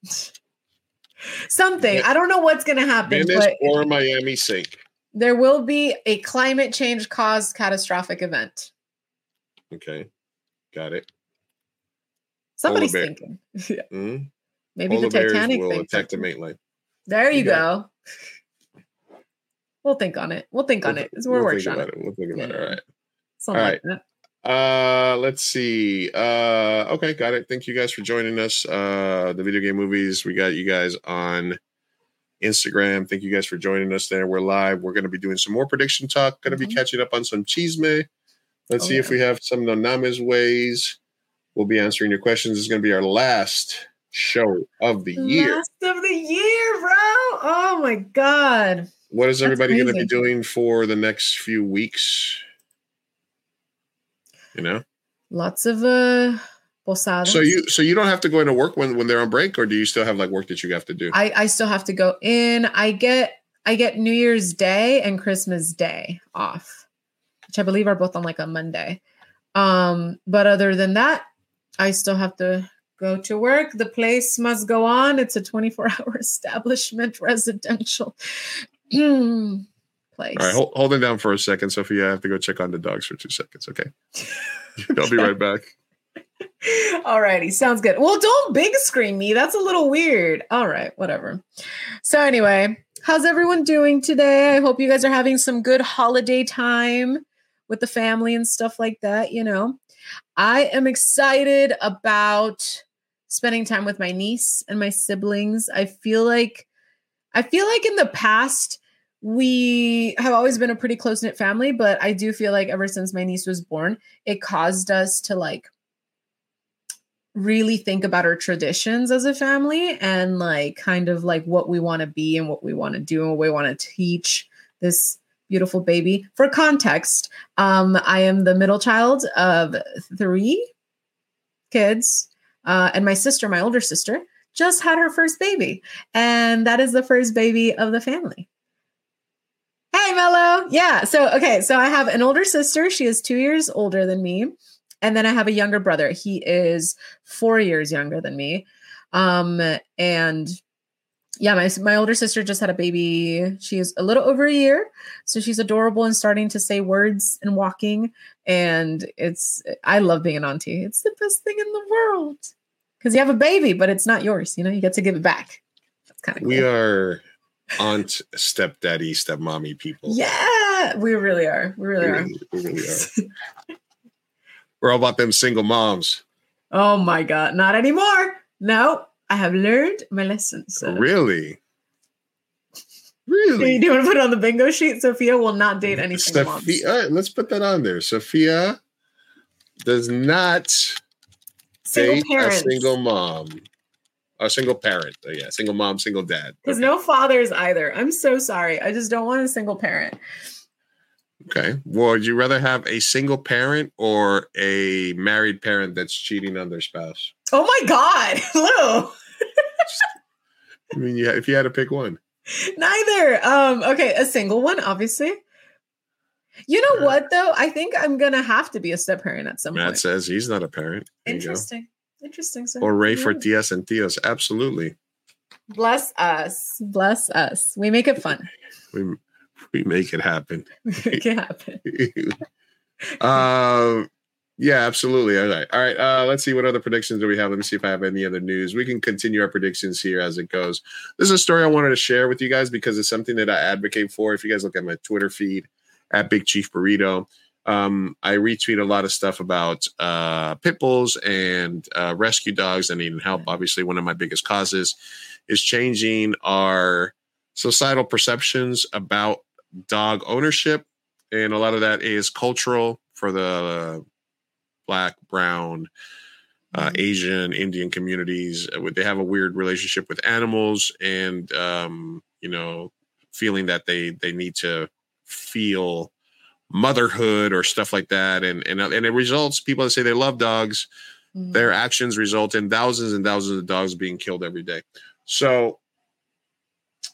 Something. I don't know what's going to happen. Venice or Miami sink. There will be a climate change caused catastrophic event. Okay. Got it. Somebody's thinking. Yeah. Mm-hmm. Maybe polar the Titanic will attack the mainland. There you go. We'll think on it. We'll think about it. All right. Something all right. Like that. Let's see. Okay, got it. Thank you guys for joining us. The video game movies, we got you guys on Instagram. Thank you guys for joining us there. We're live. We're going to be doing some more prediction talk. Going to be catching up on some chisme. Let's see if we have some nonames ways. We'll be answering your questions. It's going to be our last show of the year. Last of the year, bro. Oh my God. What is everybody going to be doing for the next few weeks? You know, lots of posadas. So you don't have to go into work when they're on break, or do you still have like work that you have to do? I still have to go in. I get New Year's Day and Christmas Day off, which I believe are both on like a Monday. But other than that, I still have to go to work. The place must go on. It's a 24-hour establishment, residential place. All right, hold it down for a second, Sophia. I have to go check on the dogs for 2 seconds, okay? I'll be right back. All righty, sounds good. Well, don't big screen me. That's a little weird. All right, whatever. So anyway, how's everyone doing today? I hope you guys are having some good holiday time with the family and stuff like that, you know. I am excited about spending time with my niece and my siblings. I feel like in the past, we have always been a pretty close-knit family, but I do feel like ever since my niece was born, it caused us to like really think about our traditions as a family and like kind of like what we want to be and what we want to do and what we want to teach this beautiful baby. For context, I am the middle child of 3 kids, and my sister, my older sister, just had her first baby, and that is the first baby of the family. Hey, Mello. Yeah. So I have an older sister. She is 2 years older than me. And then I have a younger brother. He is 4 years younger than me. And yeah, my older sister just had a baby. She is a little over a year. So she's adorable and starting to say words and walking. And I love being an auntie. It's the best thing in the world. Because you have a baby, but it's not yours. You know, you get to give it back. That's kind of cool. We are aunt, stepdaddy, stepmommy people. Yeah, we really are. We really are. We're all about them single moms. Oh my God, not anymore. No, I have learned my lesson. So. Really? Do you want to put it on the bingo sheet? Sophia will not date any single moms. All right, let's put that on there. Sophia does not date a single mom. A single parent. Oh, yeah, single mom, single dad. There's no fathers either. I'm so sorry. I just don't want a single parent. Okay. Well, would you rather have a single parent or a married parent that's cheating on their spouse? Oh, my God. Hello. I mean, if you had to pick one. Neither. Okay, a single one, obviously. You know what, though? I think I'm going to have to be a step-parent at some point. Matt says he's not a parent. There interesting. Interesting. So or Ray for tias and tios. Absolutely. Bless us. Bless us. We make it fun. We make it happen. Make it happen. Yeah, absolutely. All right. Let's see. What other predictions do we have? Let me see if I have any other news. We can continue our predictions here as it goes. This is a story I wanted to share with you guys because it's something that I advocate for. If you guys look at my Twitter feed, at Big Chief Burrito. I retweet a lot of stuff about pit bulls and rescue dogs that need help. Obviously, one of my biggest causes is changing our societal perceptions about dog ownership. And a lot of that is cultural for the Black, Brown, Asian, Indian communities. They have a weird relationship with animals and, you know, feeling that they need to feel motherhood or stuff like that, and it results people that say they love dogs, mm-hmm. their actions result in thousands and thousands of dogs being killed every day. So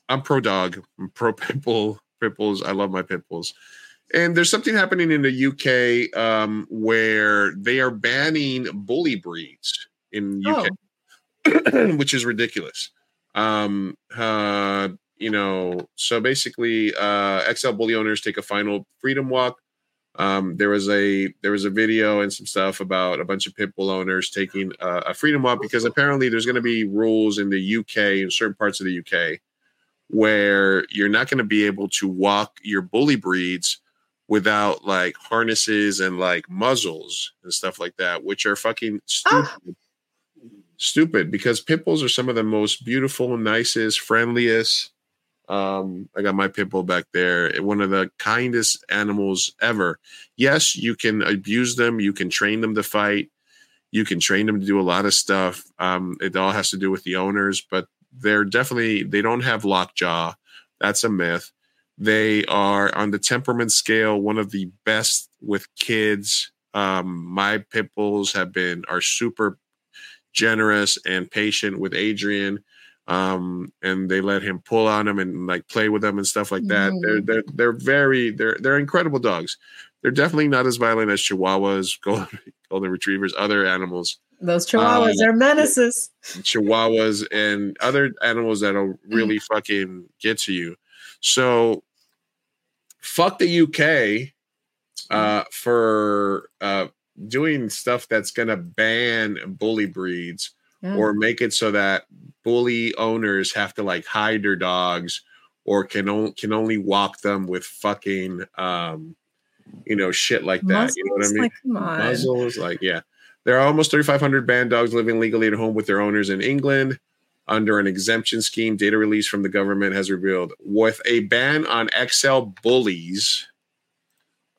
I'm pro dog, I'm pro pit bull. Pit bulls, I love my pit bulls. And there's something happening in the UK where they are banning bully breeds in UK, which is ridiculous. You know, so basically, XL bully owners take a final freedom walk. There was a video and some stuff about a bunch of pit bull owners taking a freedom walk because apparently there's going to be rules in the UK, in certain parts of the UK, where you're not going to be able to walk your bully breeds without like harnesses and like muzzles and stuff like that, which are fucking stupid. Stupid, because pit bulls are some of the most beautiful, nicest, friendliest. I got my pit bull back there. One of the kindest animals ever. Yes, you can abuse them. You can train them to fight. You can train them to do a lot of stuff. It all has to do with the owners, but they don't have lockjaw. That's a myth. They are on the temperament scale, one of the best with kids. My pit bulls are super generous and patient with Adrian. And they let him pull on him and like play with them and stuff like that. Mm-hmm. They're incredible dogs. They're definitely not as violent as Chihuahuas, golden retrievers, other animals. Those Chihuahuas are menaces. Chihuahuas and other animals that'll really fucking get to you. So fuck the UK for doing stuff that's going to ban bully breeds or make it so that bully owners have to like hide their dogs or can only walk them with fucking, you know, shit like that. Muzzles, you know what I mean? Like, come on. Muzzles, like, yeah. There are almost 3,500 banned dogs living legally at home with their owners in England under an exemption scheme. Data released from the government has revealed with a ban on XL bullies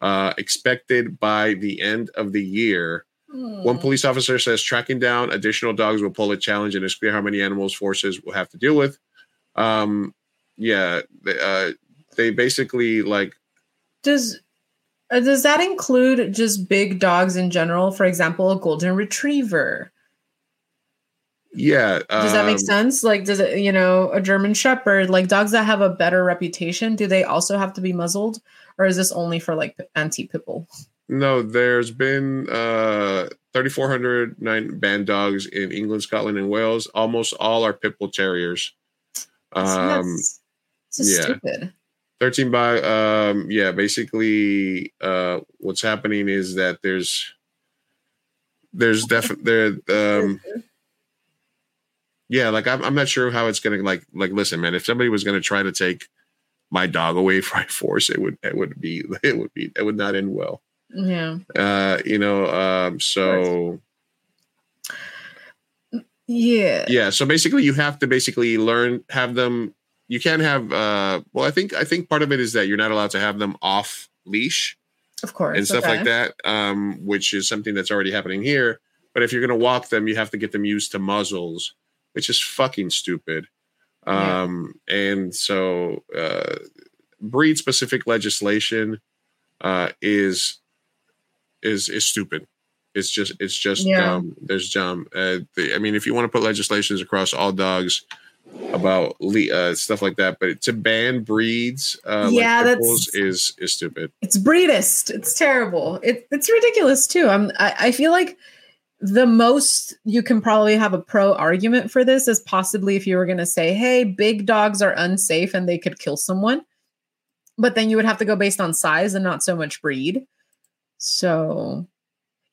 expected by the end of the year. One police officer says tracking down additional dogs will pose a challenge and it's clear how many animals forces will have to deal with. They basically like. Does that include just big dogs in general? For example, a golden retriever. Yeah. Does that make sense? Like, does it, you know, a German shepherd, like dogs that have a better reputation, do they also have to be muzzled? Or is this only for like anti-pit bull? No, there's been 3,409 banned dogs in England, Scotland, and Wales. Almost all are pit bull terriers. That's stupid. 13 by basically what's happening is that there's definitely there like I'm not sure how it's gonna like listen, man, if somebody was gonna try to take my dog away by force, it would not end well. Yeah. So yeah. Yeah. So basically you have to have them. You can't have I think part of it is that you're not allowed to have them off leash. Of course. And stuff like that. Which is something that's already happening here. But if you're going to walk them, you have to get them used to muzzles, which is fucking stupid. And so breed specific legislation is stupid. It's just dumb. If you want to put legislations across all dogs, about stuff like that, but to ban breeds that's is stupid. It's breedist. It's terrible. It's ridiculous too. I feel like the most you can probably have a pro argument for this is possibly if you were going to say, hey, big dogs are unsafe and they could kill someone, but then you would have to go based on size and not so much breed. So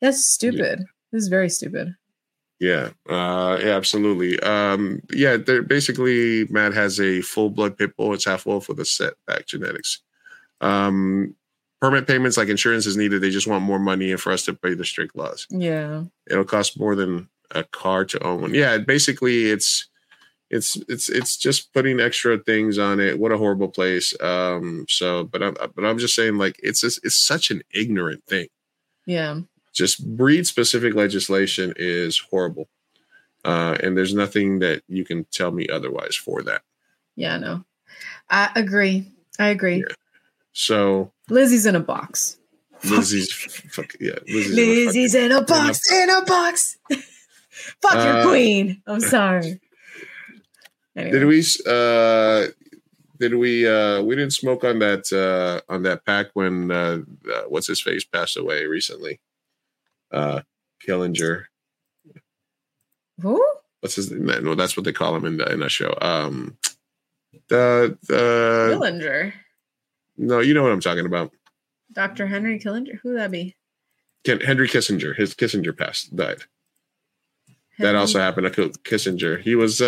that's stupid. Yeah. This is very stupid. Yeah. Yeah, absolutely. Yeah. They're basically, Matt has a full blood pit bull. It's half wolf with a setback genetics. Permanent payments like insurance is needed. They just want more money and for us to pay the strict laws. Yeah. It'll cost more than a car to own one. Yeah. Basically it's just putting extra things on it. What a horrible place. But I'm just saying, like, it's such an ignorant thing. Yeah. Just breed specific legislation is horrible. And there's nothing that you can tell me otherwise for that. Yeah, no, I agree. Yeah. So Lizzie's in a box. Lizzie's in a box. Fuck your queen. I'm sorry. Anyway. We didn't smoke on that pack when, what's his face passed away recently. Killinger. Who? What's his name? No, that's what they call him in that show. The Killinger. No, you know what I'm talking about. Dr. Henry Killinger. Who would that be? Henry Kissinger. His Kissinger passed, died. Henry. That also happened to Kissinger. He was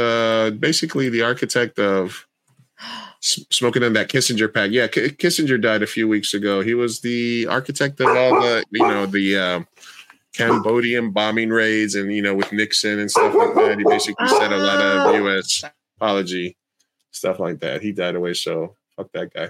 basically the architect of smoking in that Kissinger pack. Yeah, Kissinger died a few weeks ago. He was the architect of all the, Cambodian bombing raids and, with Nixon and stuff like that. He basically said a lot of U.S. apology, stuff like that. He died away, so fuck that guy.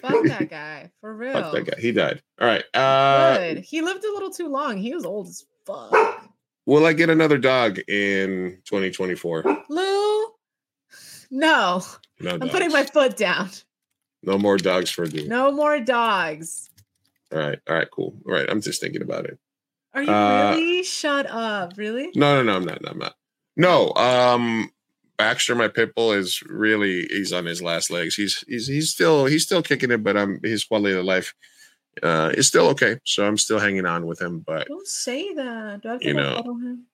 Fuck that guy, for real. Fuck that guy. He died. All right. Good. He lived a little too long. He was old as fuck. Will I get another dog in 2024? Lou? No. I'm putting my foot down. No more dogs for you. No more dogs. All right, cool. All right, I'm just thinking about it. Are you really? Shut up. Really? No, I'm not. No, Baxter, my pit bull, is really, he's on his last legs. He's still kicking it, but his quality of life is still okay. So I'm still hanging on with him. But don't say that. Do I have to follow him?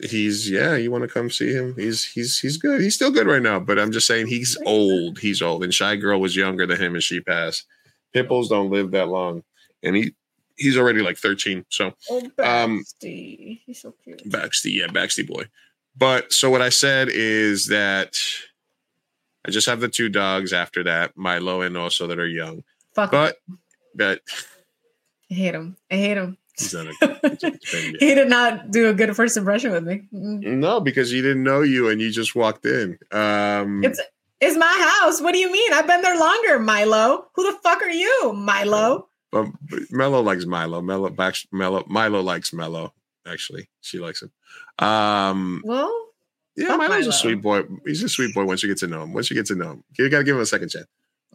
You want to come see him? He's good. He's still good right now, but I'm just saying he's old. And Shy Girl was younger than him and she passed. Pit bulls don't live that long. And he's already like 13. So Baxty. He's so cute. Baxty, yeah, Baxty boy. But so what I said is that I just have the two dogs after that, Milo and also that are young. Fuck. But I hate him. He did not do a good first impression with me. Mm-hmm. No, because he didn't know you and you just walked in. It's my house. What do you mean? I've been there longer, Milo. Who the fuck are you, Milo? But Mello likes Milo. Milo likes Mello. Actually, she likes him. Well, yeah, Milo's a sweet boy. He's a sweet boy once you get to know him. You got to give him a second chance.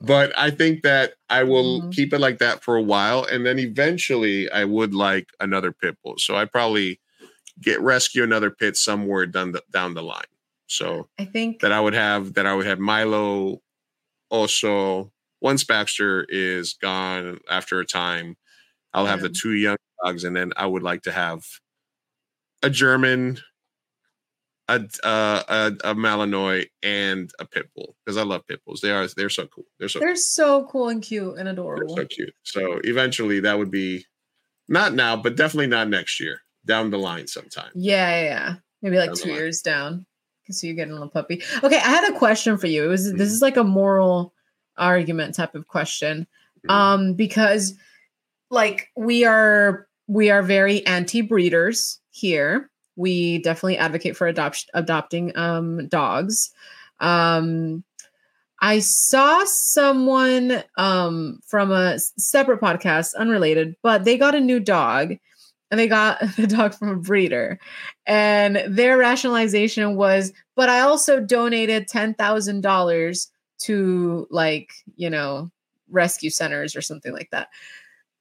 But I think that I will keep it like that for a while. And then eventually I would like another pit bull. So I probably rescue another pit somewhere down the line. So I think that I would have Milo also. Once Baxter is gone after a time, I'll have the two young dogs. And then I would like to have a German, a Malinois, and a pit bull, because I love pit bulls. They're so cool. They're so cool and cute and adorable. They're so cute. So eventually that would be, not now, but definitely not next year. Down the line sometime. Yeah. Maybe like 2 years down. So you get a little puppy. Okay, I had a question for you. This is like a moral argument type of question. Because like we are very anti-breeders here. We definitely advocate for adopting dogs. I saw someone from a separate podcast, unrelated, but they got a new dog, and they got a dog from a breeder. And their rationalization was, but I also donated $10,000 to rescue centers or something like that.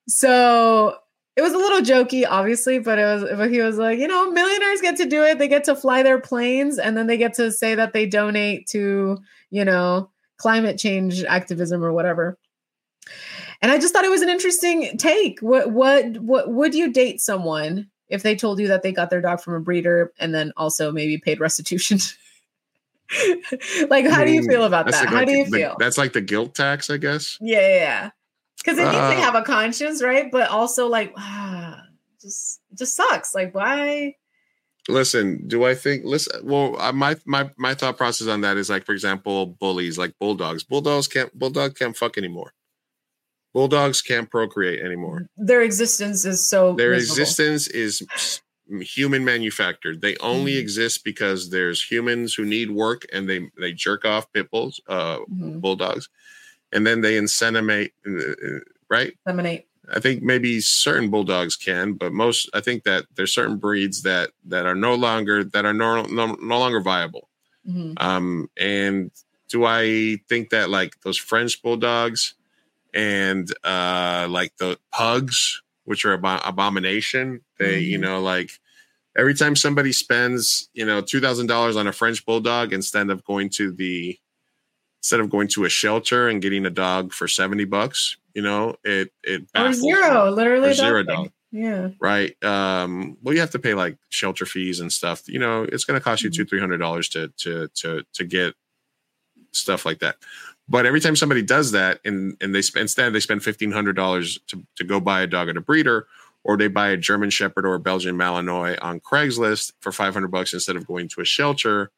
So It was a little jokey, obviously, but it was. But he was like, you know, millionaires get to do it. They get to fly their planes, and then they get to say that they donate to, you know, climate change activism or whatever. And I just thought it was an interesting take. What would you date someone if they told you that they got their dog from a breeder and then also maybe paid restitution? Like, how do you feel about that? Like, how do you feel? That's like the guilt tax, I guess. Yeah. Because it means they have a conscience, right? But also, like, just sucks. Like, why? Listen, do I think? Listen, well, my thought process on that is, like, for example, bullies, like bulldogs. Bulldogs can't fuck anymore. Bulldogs can't procreate anymore. Their existence is so. Their miserable. Existence is human manufactured. They only exist because there's humans who need work, and they jerk off pit bulls, bulldogs. And then they inseminate, right? Inseminate. I think maybe certain bulldogs can, but most. I think that there's certain breeds that are no longer viable. Mm-hmm. And do I think that, like, those French bulldogs and like the pugs, which are abomination, they you know, like, every time somebody spends, you know, $2,000 on a French bulldog instead of going to a shelter and getting a dog for $70, you know, it or zero, literally $0. Yeah. Right. Well, you have to pay, like, shelter fees and stuff. You know, it's going to cost you $200-$300 to get stuff like that. But every time somebody does that, and they spend $1,500 to go buy a dog at a breeder, or they buy a German Shepherd or a Belgian Malinois on Craigslist for $500 instead of going to a shelter.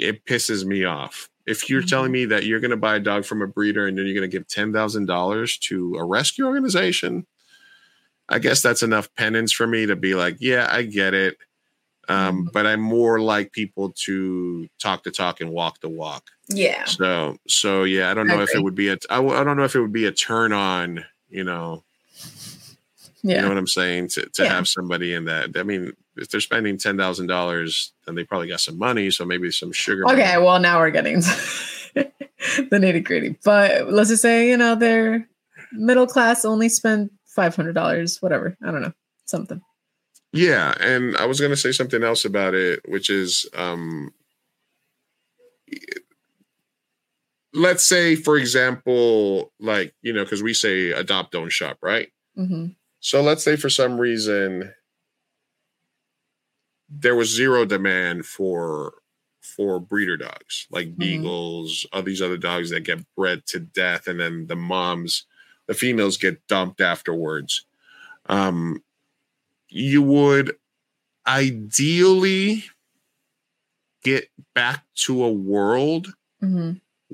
It pisses me off. If you're telling me that you're going to buy a dog from a breeder and then you're going to give $10,000 to a rescue organization, I guess that's enough penance for me to be like, yeah, I get it. But I more like people to talk the talk and walk the walk. Yeah. So yeah, I don't know if it would be I don't know if it would be a turn on, you know. Yeah. You know what I'm saying? To have somebody in that. I mean, if they're spending $10,000, then they probably got some money. So maybe some sugar. Okay. Money. Well, now we're getting the nitty gritty, but let's just say, you know, they're middle class, only spend $500, whatever. I don't know. Something. Yeah. And I was going to say something else about it, which is, let's say, for example, like, you know, cause we say adopt, don't shop. Right. Mm-hmm. So let's say for some reason there was zero demand for breeder dogs, like beagles, all these other dogs that get bred to death, and then the females get dumped afterwards. You would ideally get back to a world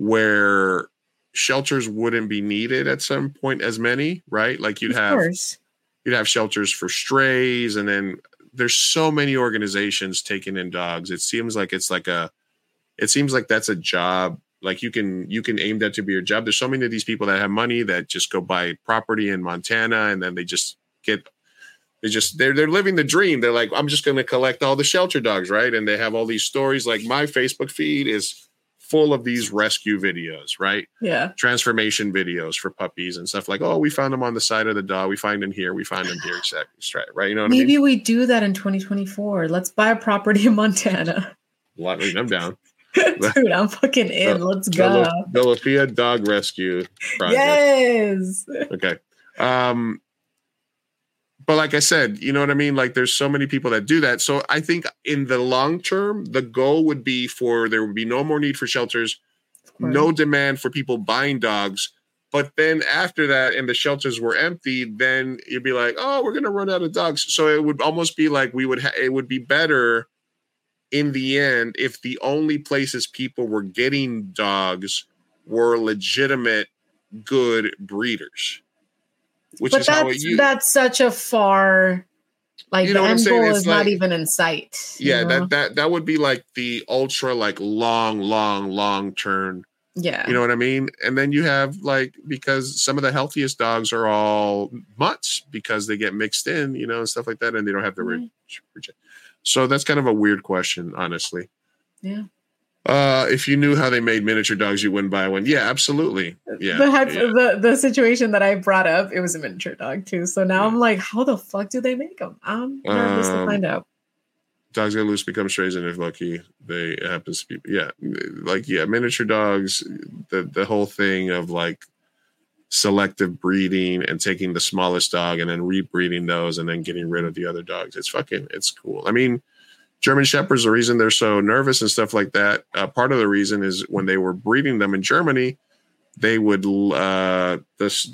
where shelters wouldn't be needed at some point as many, right? Like you'd have shelters for strays, and then there's so many organizations taking in dogs. It seems like that's a job. Like you can aim that to be your job. There's so many of these people that have money that just go buy property in Montana, and then they're living the dream. They're like, I'm just going to collect all the shelter dogs, right? And they have all these stories. Like my Facebook feed is full of these rescue videos, right? Yeah. Transformation videos for puppies and stuff like, oh, we found him on the side of the dog. We find him here. We find him here. Exactly. Right. You know what I mean? Maybe we do that in 2024. Let's buy a property in Montana. I'm down. Dude, I'm fucking in. Let's go. Philadelphia Dog Rescue Project. Yes. Okay. But like I said, you know what I mean? Like there's so many people that do that. So I think in the long term, the goal would be for there would be no more need for shelters, no demand for people buying dogs. But then after that, and the shelters were empty, then you'd be like, oh, we're going to run out of dogs. So it would almost be like it would be better in the end if the only places people were getting dogs were legitimate good breeders. That's such a far, like, you know, the end goal is like, not even in sight. Yeah, you know? that would be like the ultra, like, long term. Yeah, you know what I mean. And then you have like, because some of the healthiest dogs are all mutts because they get mixed in, you know, and stuff like that, and they don't have the. So that's kind of a weird question, honestly. Yeah. If you knew how they made miniature dogs, you wouldn't buy one. Yeah, absolutely. Yeah, the situation that I brought up, it was a miniature dog too. So now I'm like, how the fuck do they make them? I'm nervous to find out. Dogs get loose, become strays, and if lucky, they happen to be miniature dogs. The whole thing of like selective breeding and taking the smallest dog and then rebreeding those and then getting rid of the other dogs. It's cool. I mean, German Shepherds, the reason they're so nervous and stuff like that, part of the reason is when they were breeding them in Germany, they would, the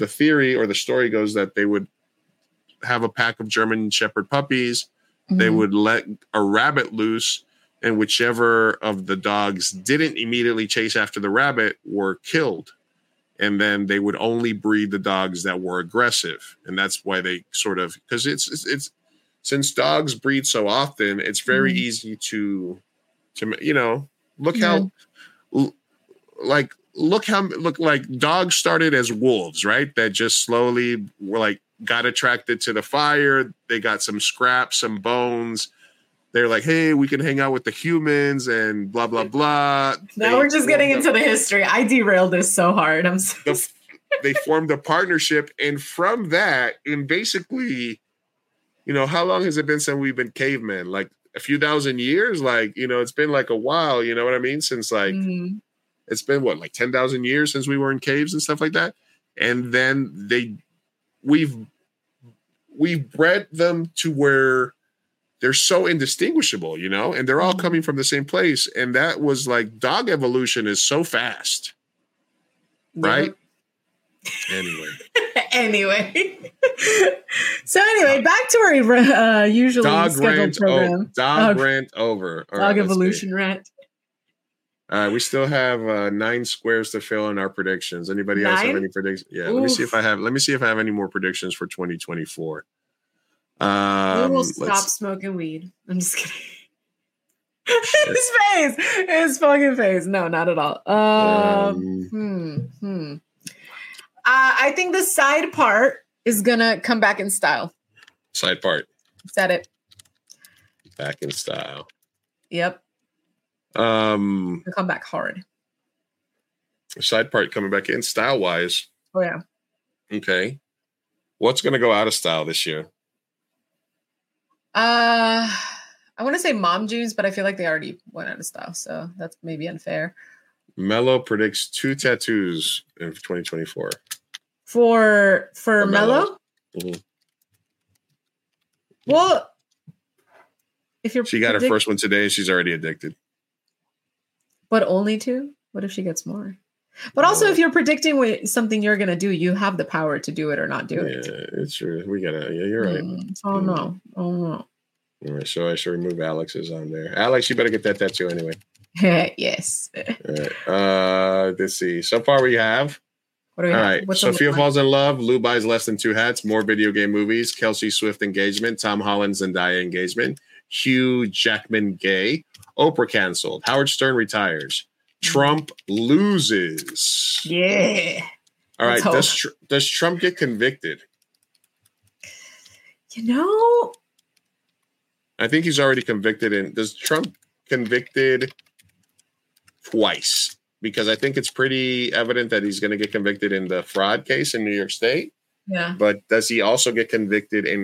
theory or the story goes that they would have a pack of German Shepherd puppies. Mm-hmm. They would let a rabbit loose, and whichever of the dogs didn't immediately chase after the rabbit were killed. And then they would only breed the dogs that were aggressive. And that's why they sort of, because it's since dogs breed so often, it's very easy to look how dogs started as wolves, right? That just slowly were like got attracted to the fire. They got some scraps, some bones. They're like, hey, we can hang out with the humans and blah blah blah. Now we're just getting into the history. I derailed this so hard. I'm so sorry. They formed a partnership, and from that, and basically. How long has it been since we've been cavemen? Like a few thousand years? It's been like a while, you know what I mean? Since it's been 10,000 years since we were in caves and stuff like that. And then we've bred them to where they're so indistinguishable, and they're all coming from the same place. And that was like dog evolution is so fast. Right? Yeah. Anyway. So anyway, back to our usually dog scheduled rant program. Dog rant over. All dog right, evolution rant. We still have 9 squares to fill in our predictions. Anybody else have any predictions? Yeah, Oof. Let me see if I have any more predictions for 2024. We will stop smoking weed. I'm just kidding. His fucking face. No, not at all. I think the side part is gonna come back in style. Side part. Is that it? Back in style. Yep. It'll come back hard. Side part coming back in style wise. Oh yeah. Okay. What's gonna go out of style this year? I want to say mom jeans, but I feel like they already went out of style, so that's maybe unfair. Mello predicts 2 tattoos in 2024. For Mello? Mm-hmm. Well, if she got her first one today, she's already addicted. But only 2? What if she gets more? But also, if you're predicting something you're going to do, you have the power to do it or not do it. Yeah, it's true. You're right. Oh, no. All right, so I should remove Alex's on there. Alex, you better get that tattoo anyway. Yes. All right. Let's see. So far we have. What do we All have? Right. Sofia falls in love. Lou buys less than 2 hats. More video game movies. Kelsey Swift engagement. Tom Holland Zendaya engagement. Hugh Jackman gay. Oprah canceled. Howard Stern retires. Trump loses. Yeah. All right. Does Trump get convicted? I think he's already convicted. And does Trump convicted? Twice, because I think it's pretty evident that he's going to get convicted in the fraud case in New York State. Yeah. But does he also get convicted in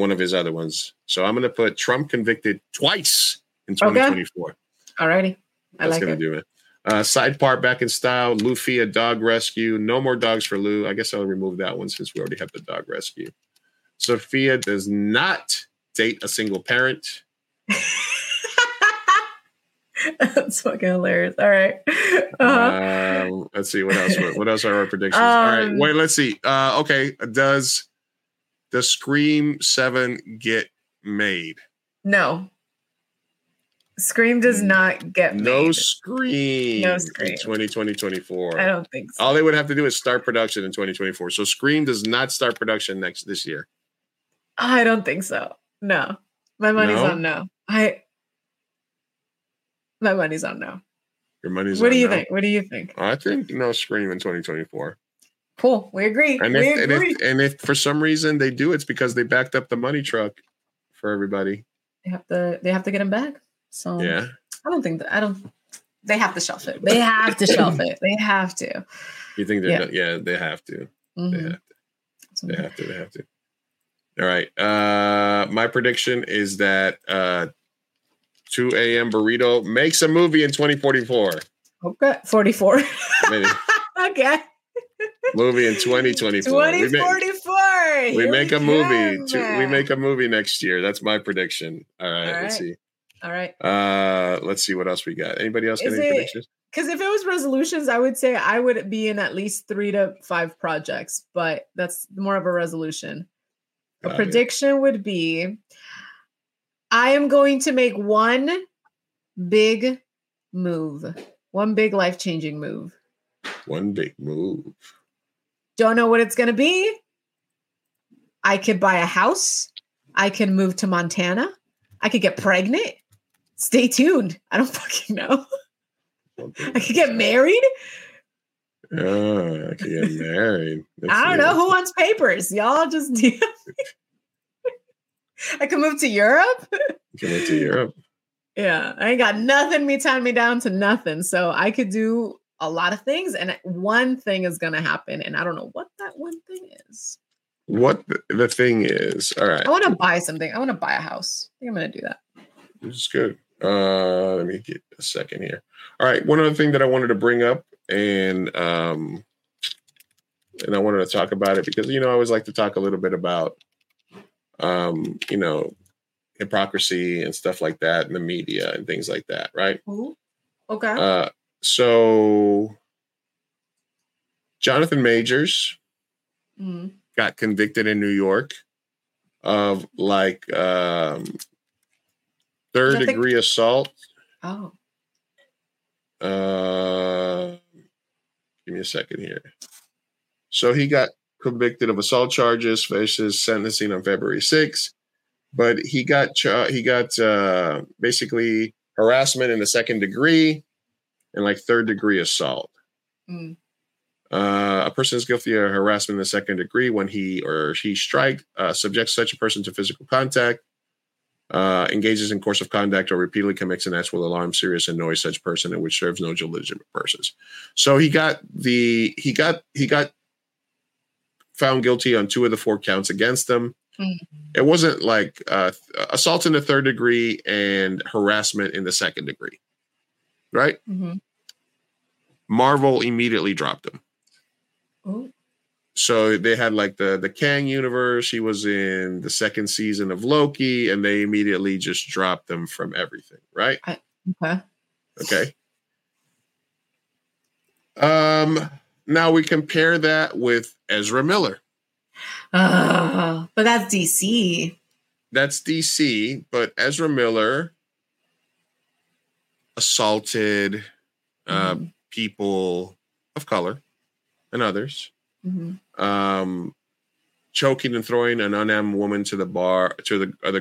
one of his other ones? So I'm going to put Trump convicted twice in 2024. Okay. Alrighty. That's going to do it. Side part back in style. Luffy, a dog rescue. No more dogs for Lou. I guess I'll remove that one since we already have the dog rescue. Sophia does not date a single parent. That's fucking hilarious. All right. Uh-huh. Let's see. What else are our predictions? All right. Wait, let's see. Okay. Does the Scream 7 get made? No. Scream does not get made. No Scream. 2024. I don't think so. All they would have to do is start production in 2024. So Scream does not start production this year. I don't think so. No. My money's on no. My money's on no. Your money's on no. What do you think? I think no Scream in 2024. Cool. We agree. And if for some reason they do, it's because they backed up the money truck for everybody. They have to get him back. So yeah. I don't think that. I don't. They have to shelf it. They have to shelf it. They have to. You think they're? Yeah, not, yeah, they have to. Mm-hmm. They have to. They have to. They have to. All right. My prediction is that 2 a.m. Burrito makes a movie in 2044. Okay, 44. Okay. Movie in 2024. 2044. We make a movie. We make a movie next year. That's my prediction. All right. All right. Let's see. All right. Let's see what else we got. Anybody else got any predictions? Because if it was resolutions, I would say I would be in at least 3 to 5 projects, but that's more of a resolution. A prediction would be I am going to make one big move. One big life-changing move. One big move. Don't know what it's going to be. I could buy a house. I can move to Montana. I could get pregnant. Stay tuned. I don't fucking know. I could get married. Oh, I could get married. I don't know. Who wants papers? Y'all just... I could move to Europe. You can move to Europe. Yeah. I ain't got nothing me tying me down to nothing. So I could do a lot of things, and one thing is going to happen, and I don't know what that one thing is. What the thing is. All right. I want to buy something. I want to buy a house. I think I'm going to do that. This is good. Let me get a second here. All right. One other thing that I wanted to bring up, and I wanted to talk about it because, you know, I always like to talk a little bit about, you know, hypocrisy and stuff like that in the media and things like that. Right. Ooh. Okay. So Jonathan Majors got convicted in New York of like third degree assault. Oh. Give me a second here. So he got convicted of assault charges versus sentencing on February 6th, but he got basically harassment in the second degree and like third degree assault. Mm. A person is guilty of harassment in the second degree when he or she subjects such a person to physical contact, engages in course of conduct, or repeatedly commits an act will alarm, serious, annoy such person, and which serves no legitimate purpose. So he got found guilty on 2 of the 4 counts against him. Mm-hmm. It wasn't like assault in the third degree and harassment in the second degree, right? Mm-hmm. Marvel immediately dropped him. Ooh. So they had like the Kang universe. He was in the second season of Loki, and they immediately just dropped them from everything, right? Okay. Now we compare that with Ezra Miller. But that's DC. That's DC, but Ezra Miller assaulted people of color and others. Mm-hmm. Choking and throwing an unarmed woman to the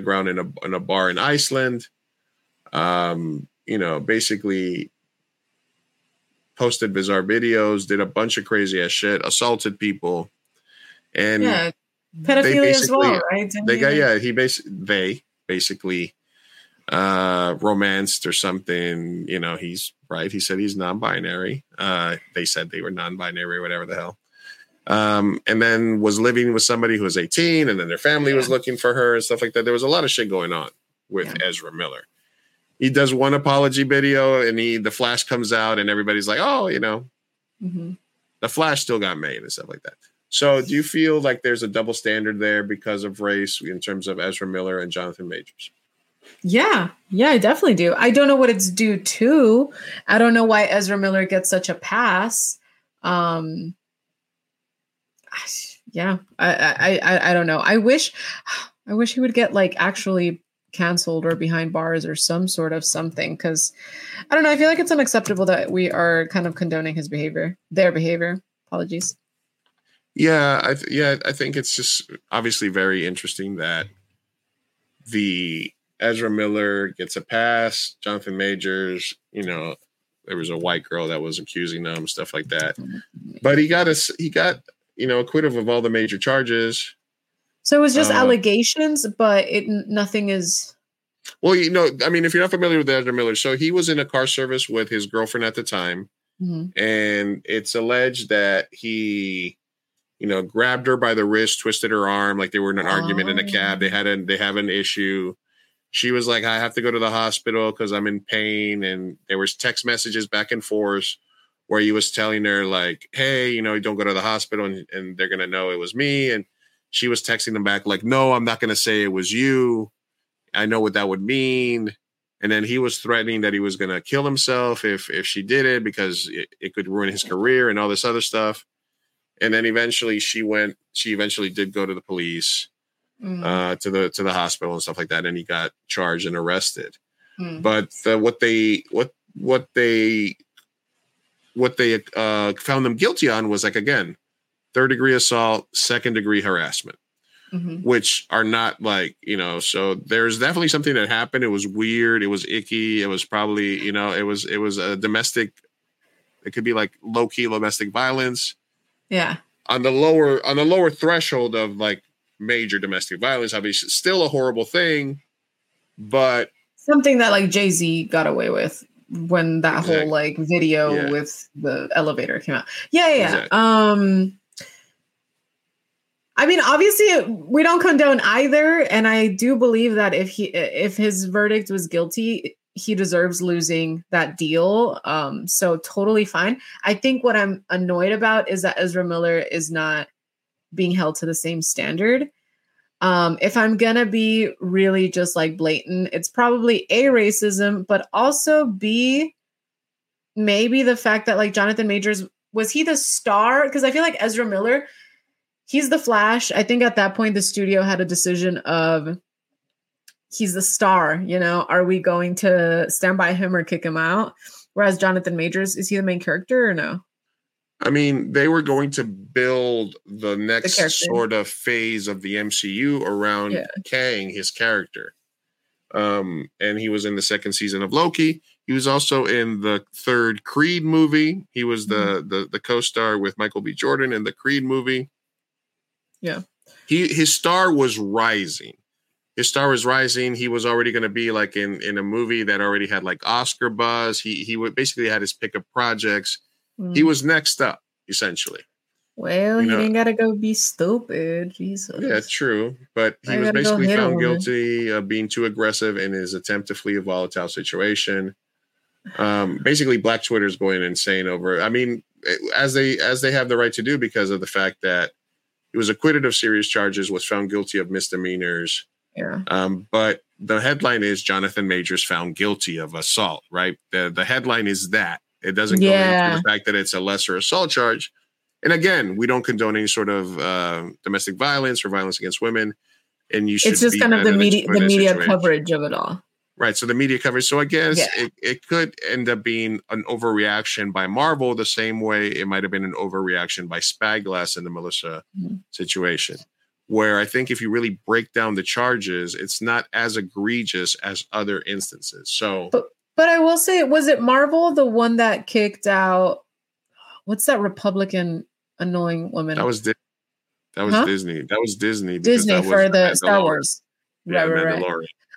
ground in a bar in Iceland. You know, basically posted bizarre videos, did a bunch of crazy ass shit, assaulted people, and pedophilia as well, right? They basically romanced or something. You know, he's right. He said he's non-binary. They said they were non-binary, or whatever the hell. And then was living with somebody who was 18, and then their family was looking for her and stuff like that. There was a lot of shit going on with Ezra Miller. He does one apology video, and the Flash comes out, and everybody's like, oh, you know, the Flash still got made and stuff like that. So do you feel like there's a double standard there because of race in terms of Ezra Miller and Jonathan Majors? Yeah, I definitely do. I don't know what it's due to. I don't know why Ezra Miller gets such a pass. I don't know. I wish he would get like actually canceled or behind bars or some sort of something, because I don't know. I feel like it's unacceptable that we are kind of condoning his behavior, their behavior. Apologies. Yeah, I think it's just obviously very interesting that the Ezra Miller gets a pass, Jonathan Majors, you know, there was a white girl that was accusing them, stuff like that. But he got you know, acquitted of all the major charges. So it was just allegations, but nothing is Well, you know, I mean, if you're not familiar with Ezra Miller, so he was in a car service with his girlfriend at the time. Mm-hmm. And it's alleged that he, you know, grabbed her by the wrist, twisted her arm, like they were in an argument in a cab. They have an issue. She was like, I have to go to the hospital because I'm in pain. And there was text messages back and forth where he was telling her like, hey, you know, don't go to the hospital and they're going to know it was me. And she was texting them back like, no, I'm not going to say it was you. I know what that would mean. And then he was threatening that he was going to kill himself if she did it because it could ruin his career and all this other stuff. And then eventually she eventually did go to the police, to the hospital and stuff like that. And he got charged and arrested. Mm. But what they found them guilty on was like, again, 3rd-degree assault, 2nd-degree harassment. Mm-hmm. Which are not like, you know, so there's definitely something that happened. It was weird. It was icky. It was probably, you know, it was a domestic. It could be like low key domestic violence. Yeah. On the lower threshold of like major domestic violence, obviously still a horrible thing, but something that like Jay-Z got away with when that exactly. whole like video yeah. with the elevator came out. Yeah. Yeah. Exactly. I mean, obviously, we don't condone either, and I do believe that if his verdict was guilty, he deserves losing that deal. So totally fine. I think what I'm annoyed about is that Ezra Miller is not being held to the same standard. If I'm gonna be really just like blatant, it's probably A, racism, but also B, maybe the fact that like Jonathan Majors, was he the star? Because I feel like Ezra Miller. He's the Flash. I think at that point, the studio had a decision of he's the star, you know, are we going to stand by him or kick him out? Whereas Jonathan Majors, is he the main character or no? I mean, they were going to build the next sort of phase of the MCU around Kang, his character. And he was in the 2nd season of Loki. He was also in the 3rd Creed movie. He was the co-star with Michael B. Jordan in the Creed movie. Yeah, his star was rising. His star was rising. He was already going to be like in a movie that already had like Oscar buzz. He would basically had his pick of projects. Mm. He was next up, essentially. Well, you know, he didn't got to go be stupid. Jesus. Yeah, true. But he was basically found guilty of being too aggressive in his attempt to flee a volatile situation. Basically, Black Twitter is going insane over. I mean, as they have the right to do because of the fact that. He was acquitted of serious charges, was found guilty of misdemeanors. Yeah. But the headline is Jonathan Majors found guilty of assault, right? The headline is that. It doesn't go into the fact that it's a lesser assault charge. And again, we don't condone any sort of domestic violence or violence against women. And you should it's just kind of the media situation. Coverage of it all. Right. So the media coverage. So I guess it could end up being an overreaction by Marvel the same way it might have been an overreaction by Spyglass in the Melissa situation, where I think if you really break down the charges, it's not as egregious as other instances. So, But I will say, was it Marvel, the one that kicked out? What's that Republican annoying woman? That was Disney. That was Disney. Disney for the Star Wars. Yeah, right.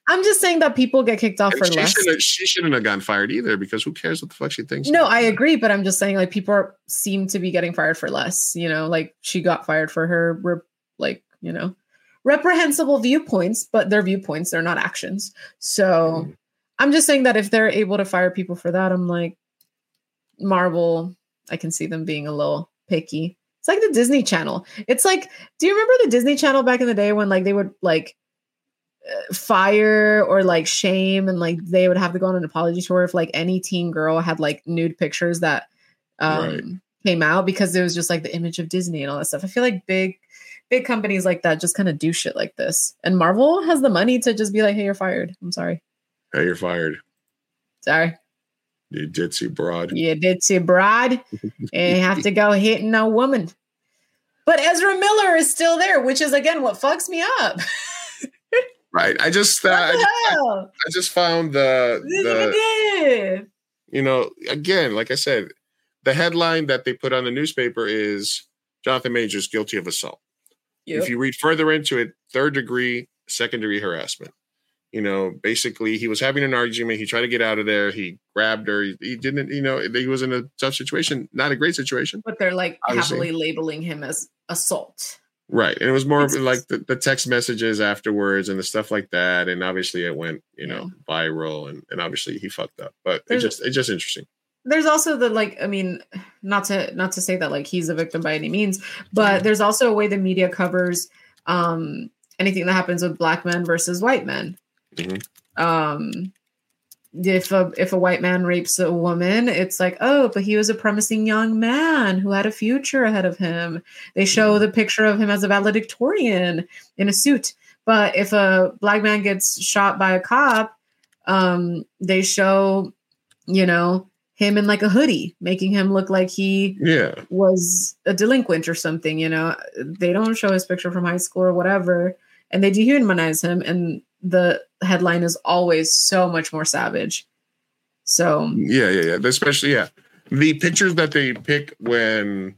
I'm just saying that people get kicked off and for less. She shouldn't have gotten fired either because who cares what the fuck she thinks? No, I agree. But I'm just saying like people seem to be getting fired for less, you know, like she got fired for her, you know, reprehensible viewpoints, but they're viewpoints. They're not actions. So I'm just saying that if they're able to fire people for that, I'm like Marvel. I can see them being a little picky. It's like the Disney Channel. It's like, do you remember the Disney Channel back in the day when like they would like, fire or like shame and like they would have to go on an apology tour if like any teen girl had like nude pictures that came out because it was just like the image of Disney and all that stuff. I feel like big companies like that just kind of do shit like this, and Marvel has the money to just be like, hey, you're fired. I'm sorry. Hey, you're fired. Sorry. You ditzy broad and have to go hitting a woman. But Ezra Miller is still there, which is again what fucks me up. Right. I just found the you know, again, like I said, the headline that they put on the newspaper is Jonathan Majors guilty of assault. Yep. If you read further into it, 3rd degree, 2nd degree harassment. you know, basically he was having an argument. He tried to get out of there. He grabbed her. He didn't, you know, he was in a tough situation, not a great situation. But they're like obviously happily labeling him as assault. Right. And it was more of like the text messages afterwards and the stuff like that. And obviously it went, you know, viral and obviously he fucked up, but it's just interesting. There's also the, like, I mean, not to say that like he's a victim by any means, but there's also a way the media covers anything that happens with black men versus white men. Mm-hmm. If a white man rapes a woman, it's like, oh, but he was a promising young man who had a future ahead of him. They show the picture of him as a valedictorian in a suit. But if a black man gets shot by a cop, they show, you know, him in like a hoodie, making him look like he was a delinquent or something. You know, they don't show his picture from high school or whatever, and they dehumanize him. And the headline is always so much more savage. So yeah. Especially the pictures that they pick when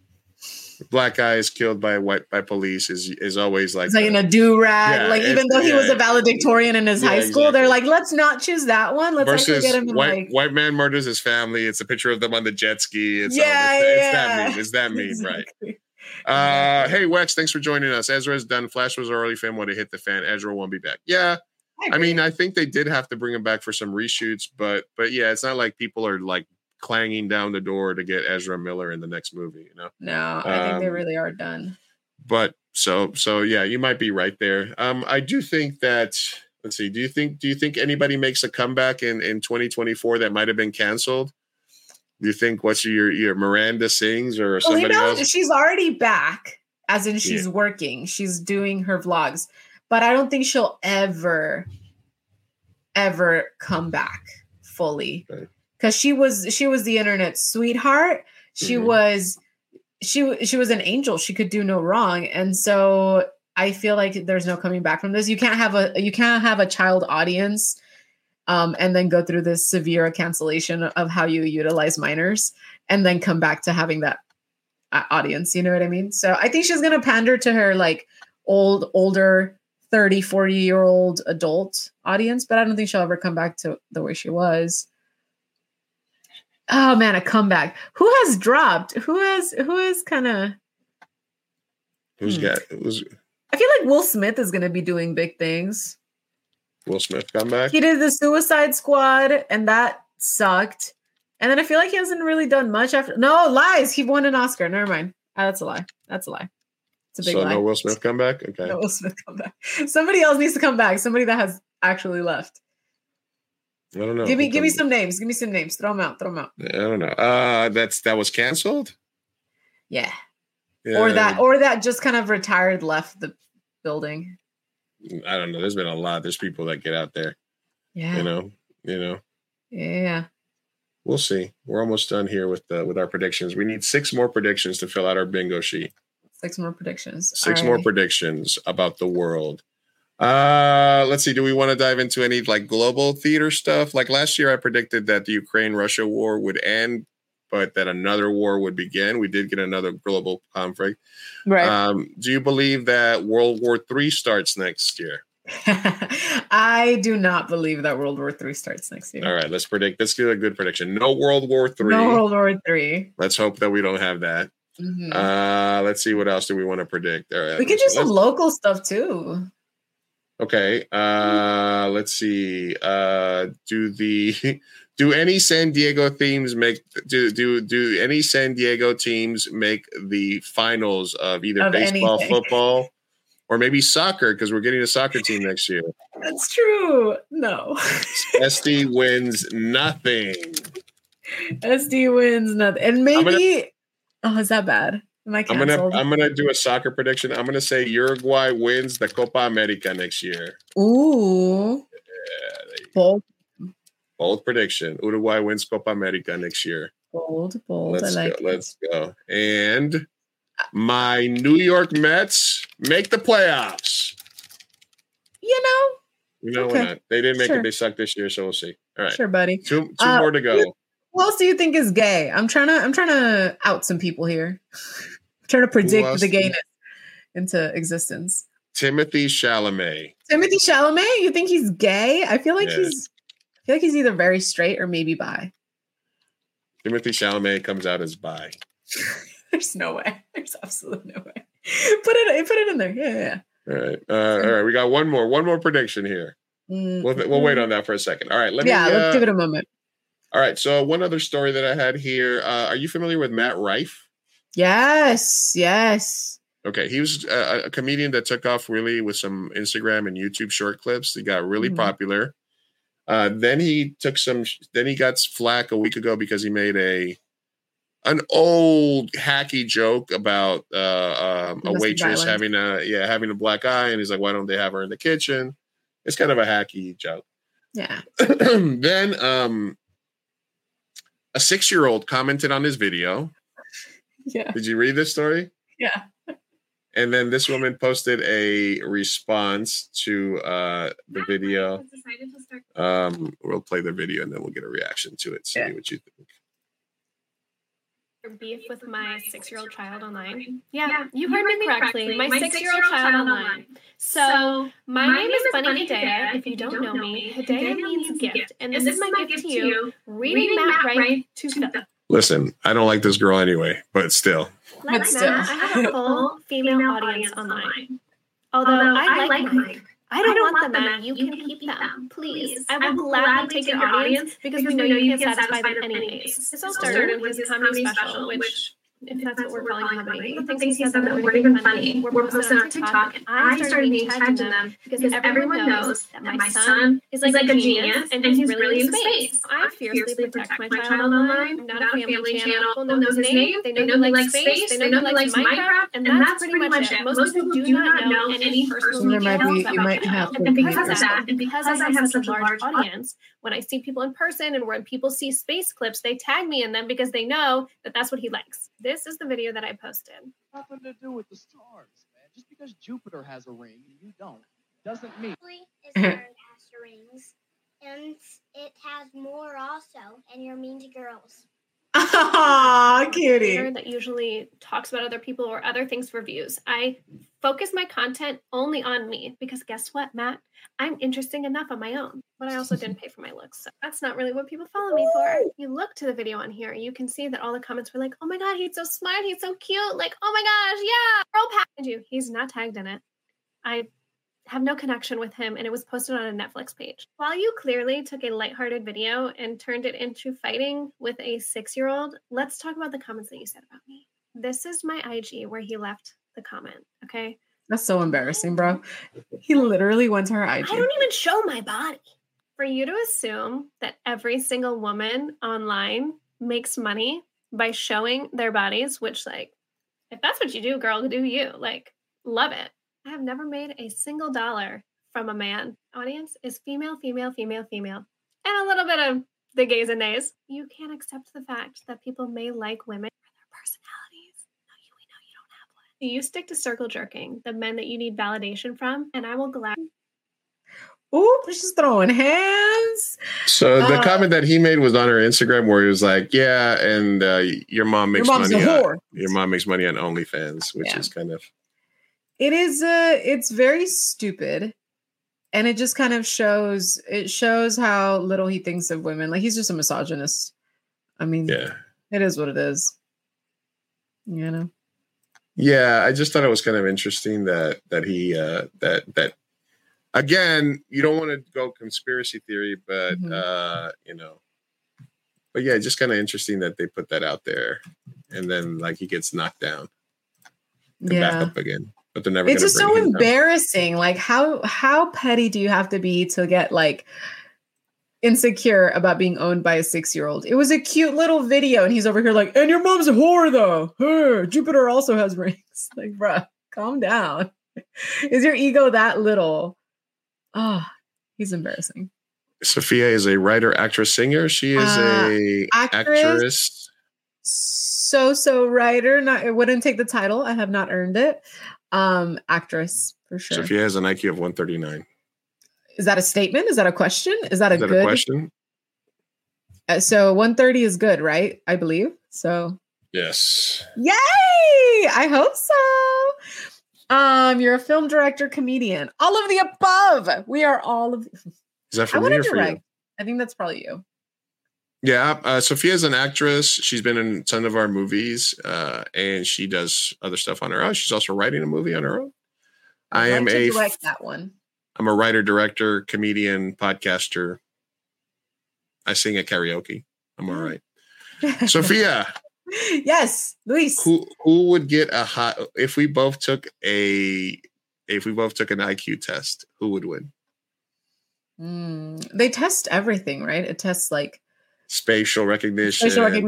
a black guy is killed by police is always like, it's like in a do-rag. Like even though he was a valedictorian in his high school, exactly. They're like, let's not choose that one. Let's versus get him in white man murders his family. It's a picture of them on the jet ski. It's that meme, exactly. Right? Hey Wex, thanks for joining us. Ezra's done. Flash was already fan when it hit the fan. Ezra won't be back. Yeah. I mean, I think they did have to bring him back for some reshoots, but yeah, it's not like people are like clanging down the door to get Ezra Miller in the next movie, you know? No, I think they really are done. But so yeah, you might be right there. I do think that, let's see, do you think anybody makes a comeback in 2024 that might have been canceled? Do you think what's your Miranda Sings or somebody else? She's already back, as in she's working, she's doing her vlogs. But I don't think she'll ever come back fully, because she was the internet sweetheart. She was an angel. She could do no wrong, and so I feel like there's no coming back from this. You can't have a child audience, and then go through this severe cancellation of how you utilize minors, and then come back to having that audience. You know what I mean? So I think she's gonna pander to her like older 30-40-year-old adult audience, but I don't think she'll ever come back to the way she was. Oh man, a comeback. Who has dropped? Who is kind of? Who's got? Who's? I feel like Will Smith is going to be doing big things. Will Smith comeback? He did the Suicide Squad, and that sucked. And then I feel like he hasn't really done much after. No lies. He won an Oscar. Never mind. Oh, that's a lie. So lie. No Will Smith comeback? Okay. No Will Smith comeback. Somebody else needs to come back. Somebody that has actually left. I don't know. Give me some names. Give me some names. Throw them out. I don't know. That was canceled? Yeah. Or that just kind of retired, left the building. I don't know. There's been a lot. There's people that get out there. Yeah. You know. Yeah. We'll see. We're almost done here with our predictions. We need 6 more predictions to fill out our bingo sheet. 6 more predictions. 6 All more right. predictions about the world. Let's see. Do we want to dive into any like global theater stuff? Like last year, I predicted that the Ukraine-Russia war would end, but that another war would begin. We did get another global conflict. Right. Do you believe that World War III starts next year? I do not believe that World War III starts next year. All right, let's predict. Let's do a good prediction. No World War III. No World War III. Let's hope that we don't have that. Mm-hmm. Let's see, what else do we want to predict? All right, we can do some local stuff too. Okay. Let's see. Do any San Diego teams make the finals of either baseball, football, or maybe soccer? Because we're getting a soccer team next year. That's true. No. SD wins nothing. And maybe. Oh, is that bad? Am I canceled? I'm gonna do a soccer prediction. I'm gonna say Uruguay wins the Copa America next year. Ooh. Yeah, bold prediction. Uruguay wins Copa America next year. Bold. Let's go. And my New York Mets make the playoffs. Okay. We're not. They didn't make it. They suck this year, so we'll see. All right. Sure, buddy. Two more to go. Who else do you think is gay? I'm trying to out some people here. I'm trying to predict the gayness into existence. Timothée Chalamet. Timothée Chalamet? You think he's gay? I feel like he's either very straight or maybe bi. Timothée Chalamet comes out as bi. There's no way. There's absolutely no way. Put it in there. Yeah. All right. All right. We got one more prediction here. Mm-hmm. We'll wait on that for a second. All right. Let's give it a moment. All right. So one other story that I had here. Are you familiar with Matt Rife? Yes. Okay. He was a comedian that took off really with some Instagram and YouTube short clips. He got really popular. Then he got flack a week ago because he made an old hacky joke about a waitress having a black eye, and he's like, why don't they have her in the kitchen? It's kind of a hacky joke. Yeah. Then a 6-year-old commented on his video. Yeah. Did you read this story? Yeah. And then this woman posted a response to the video. We'll play the video and then we'll get a reaction to it. See what you think. Beef with my 6-year-old child online. Yeah, you heard me correctly. My 6-year-old child online. So my name is Bunny Hedaya. If you don't know me, Hedaya means gift. And this is my gift to you, reading Matt Rife to Philip. Listen, I don't like this girl anyway, but still. Like Matt, I have a full female audience online. Although I like Mike. I don't want them, Matt. You can keep them. Please. I will gladly take your audience because we know you can satisfy them anyways. This all started with his comedy special, which, if that's what we're calling comedy, the things he said that weren't even funny were posted on TikTok, and I started being tagged in them because everyone knows that my son is like a genius and he's really in space. I fiercely protect my child online. I'm not a family channel. People know his name. They know he likes space. They know he likes Minecraft. And that's pretty much it. Most people do not know any personal details about him. And because of that, and because I have such a large audience, when I see people in person and when people see space clips, they tag me in them because they know that that's what he likes. This is the video that I posted. Nothing to do with the stars, man. Just because Jupiter has a ring and you don't, doesn't mean. Jupiter has rings, and it has more also, and you're mean to girls. Oh, cutie. That usually talks about other people or other things for views. I focus my content only on me because guess what, Matt? I'm interesting enough on my own, but I also didn't pay for my looks. So that's not really what people follow me for. You look to the video on here, you can see that all the comments were like, oh my God, he's so smart. He's so cute. Like, oh my gosh. Yeah. Girl packed you. He's not tagged in it. I have no connection with him, and it was posted on a Netflix page. While you clearly took a lighthearted video and turned it into fighting with a 6-year-old, let's talk about the comments that you said about me. This is my IG where he left the comment, okay? That's so embarrassing, bro. He literally went to her IG. I don't even show my body. For you to assume that every single woman online makes money by showing their bodies, which, like, if that's what you do, girl, do you. Like, love it. I have never made a single dollar from a man. Audience is female, female, female, female, and a little bit of the gays and nays. You can't accept the fact that people may like women for their personalities. No, we know you don't have one. Do you stick to circle jerking the men that you need validation from? And I will gladly. Ooh, she's throwing hands. So the comment that he made was on her Instagram where he was like, yeah, and your mom makes money on OnlyFans, which is kind of. It is it's very stupid, and it just kind of shows how little he thinks of women. Like, he's just a misogynist. I mean, it is what it is. You know? Yeah, I just thought it was kind of interesting that he that again, you don't want to go conspiracy theory, but you know. But yeah, just kind of interesting that they put that out there, and then like he gets knocked down and back up again. But they're never. It's just so embarrassing. Down. Like, how petty do you have to be to get like insecure about being owned by a 6-year-old? It was a cute little video, and he's over here like, and your mom's a whore though. Her Jupiter also has rings. Like, bruh, calm down. Is your ego that little? Oh, he's embarrassing. Sofia is a writer, actress, singer. She is a actress. So writer. Not, it wouldn't take the title. I have not earned it. Actress for sure. Sophia has an IQ of 139. Is that a statement? Is that a question? Is that a question? So 130 is good, right? I believe so. Yes. Yay! I hope so. You're a film director, comedian, all of the above. We are all of. Is that for me or for you? I think that's probably you. Yeah, Sofia's an actress. She's been in a ton of our movies, and she does other stuff on her own. She's also writing a movie on her own. I am a like that one. I'm a writer, director, comedian, podcaster. I sing at karaoke. I'm all right. Sofia. Yes, Luis. Who would get a hot if we both took an IQ test? Who would win? They test everything, right? It tests like spatial recognition, cognitive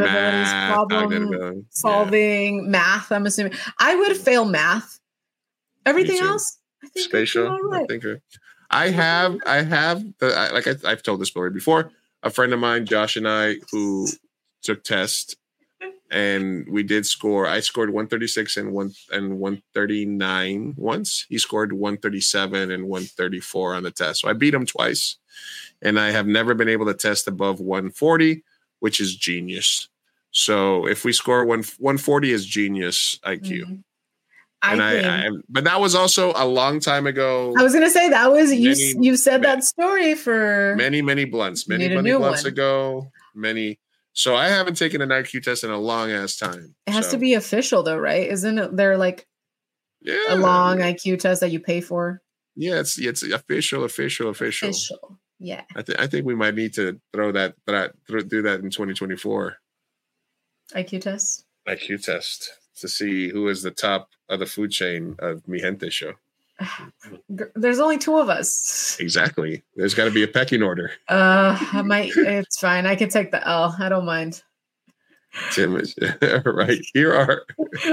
abilities, problem solving, math. I'm assuming I would fail math. Everything else, I think spatial. All right. I've told this story before. A friend of mine, Josh, and I, who took tests, and we did score. I scored 136 and 139 once. He scored 137 and 134 on the test. So I beat him twice, and I have never been able to test above 140, which is genius. So if we score 140 is genius IQ. Mm-hmm. But that was also a long time ago. I was going to say that was you said that story for many blunts ago. So I haven't taken an IQ test in a long ass time. It has to be official though, right? Isn't there a long IQ test that you pay for? Yeah, it's official. Yeah. I think we might need to do that in 2024. IQ test. To see who is the top of the food chain of Mi Gente Show. There's only two of us. Exactly. There's got to be a pecking order. It's fine. I can take the L. I don't mind. Right. Here are.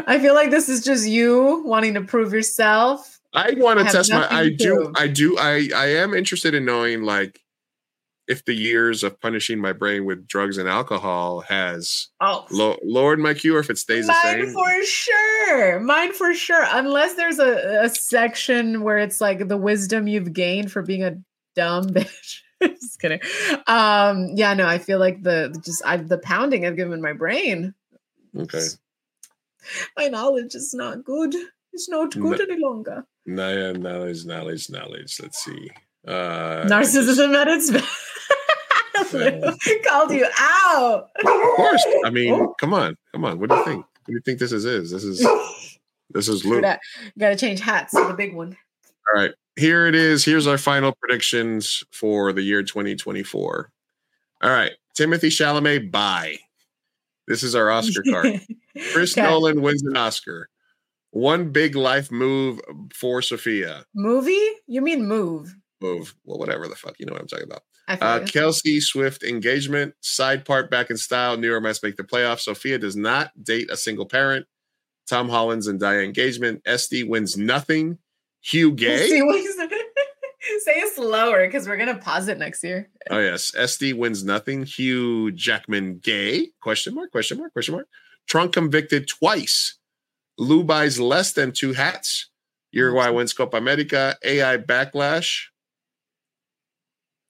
I feel like this is just you wanting to prove yourself. I want to test my. I do. I am interested in knowing if the years of punishing my brain with drugs and alcohol has lowered my IQ, or if it stays the same. Mine for sure. Unless there's a section where it's like the wisdom you've gained for being a dumb bitch. Just kidding. I feel like the pounding I've given my brain. Okay. My knowledge is not good. It's not good any longer. No, knowledge. Let's see. Narcissism at its best. Called you out. Of course. I mean, come on. What do you think? What do you think this is? This is Luke. Gotta change hats to the big one. All right. Here it is. Here's our final predictions for the year 2024. All right. Timothy Chalamet, bye. This is our Oscar card. Chris Nolan wins an Oscar. One big life move for Sofia. Movie? You mean move. Well, whatever the fuck. You know what I'm talking about. Kelce Swift engagement, side part back in style. New York Mets make the playoffs. Sofia does not date a single parent. Tom Holland's Zendaya engagement. Esty wins nothing. Hugh gay. Say it slower because we're gonna pause it next year. Oh yes, Esty wins nothing. Hugh Jackman gay? Question mark. Trump convicted twice. Lou buys less than two hats. Uruguay wins Copa America. AI backlash.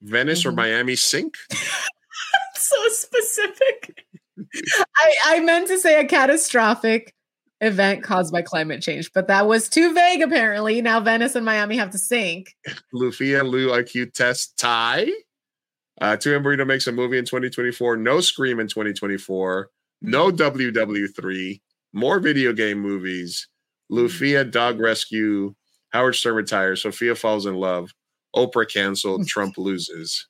Venice or Miami sink? So specific. I meant to say a catastrophic event caused by climate change, but that was too vague apparently. Now Venice and Miami have to sink. Lou IQ test tie. Two and Burrito makes a movie in 2024. No Scream in 2024. No WW3. More video game movies. Lufia dog rescue. Howard Stern retires. Sofia falls in love. Oprah canceled. Trump loses.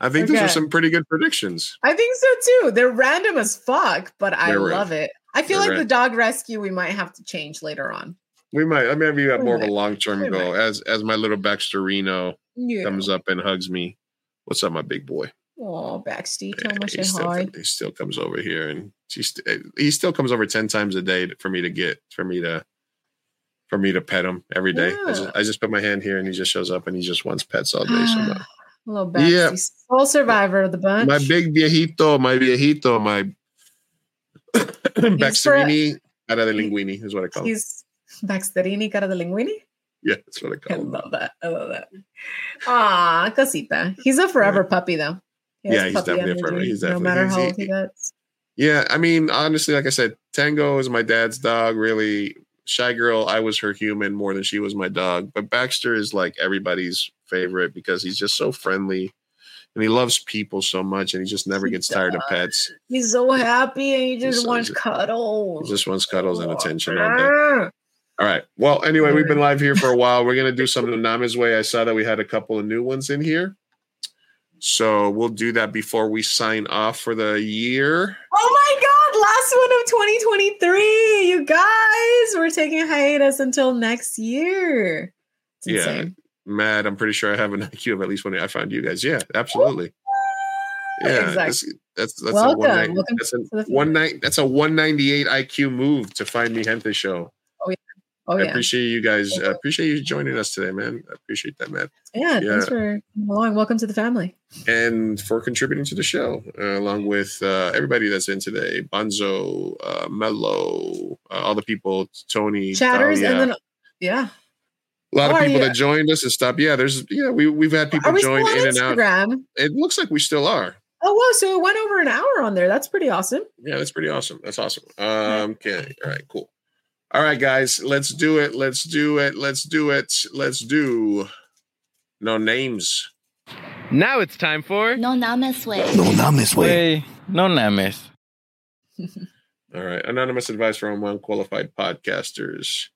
I think these are some pretty good predictions. I think so too. They're random as fuck, but I love it. I feel the dog rescue we might have to change later on. We might. I mean, we have more of a long-term goal. As my little Baxterino comes up and hugs me. What's up, my big boy? Oh, Baxter, tell him I say hi. He still comes over here, and he still comes over 10 times a day for me to pet him every day. Yeah. I just put my hand here and he just shows up and he just wants pets all day. Little Baxi, sole survivor of the bunch. My big viejito, my Baxterini cara de linguini is what I call him. He's Baxterini cara de linguini? Yeah, that's what I call him. I love that. Aw, cosita. He's a forever puppy though. He's definitely a forever. No matter how old he gets. Yeah, I mean, honestly, like I said, Tango is my dad's dog, really. Shy Girl, I was her human more than she was my dog. But Baxter is like everybody's favorite because he's just so friendly and he loves people so much, and he just never gets tired of pets. He's so happy and he just wants cuddles. He just wants cuddles and attention all day. All right. Well, anyway, we've been live here for a while. We're going to do some of the Nami's Way. I saw that we had a couple of new ones in here. So we'll do that before we sign off for the year. Oh, my God. Last one of 2023, you guys. We're taking a hiatus until next year. It's insane. Matt, I'm pretty sure I have an IQ of at least when I found you guys. Yeah, absolutely. Yeah, exactly. That's welcome. That's a 198 IQ move to find Mi Gente Show. Oh yeah. Oh yeah. I appreciate you guys. I appreciate you joining us today, man. I appreciate that, Matt. Yeah. Thanks for coming along. Welcome to the family. And for contributing to the show, along with everybody that's in today. Bonzo, Mello, all the people, Tony, Chatters, Talia. And then a lot of people that joined us and stopped. Yeah, we've had people join in and out. It looks like we still are. Oh wow! So it went over an hour on there. That's pretty awesome. Yeah, that's pretty awesome. That's awesome. Okay. All right. Cool. All right, guys. Let's do it. Let's do it. Let's do it. Let's do no names. Now it's time for No Names Way. No Names Way. No Names. All right. Anonymous advice from unqualified podcasters.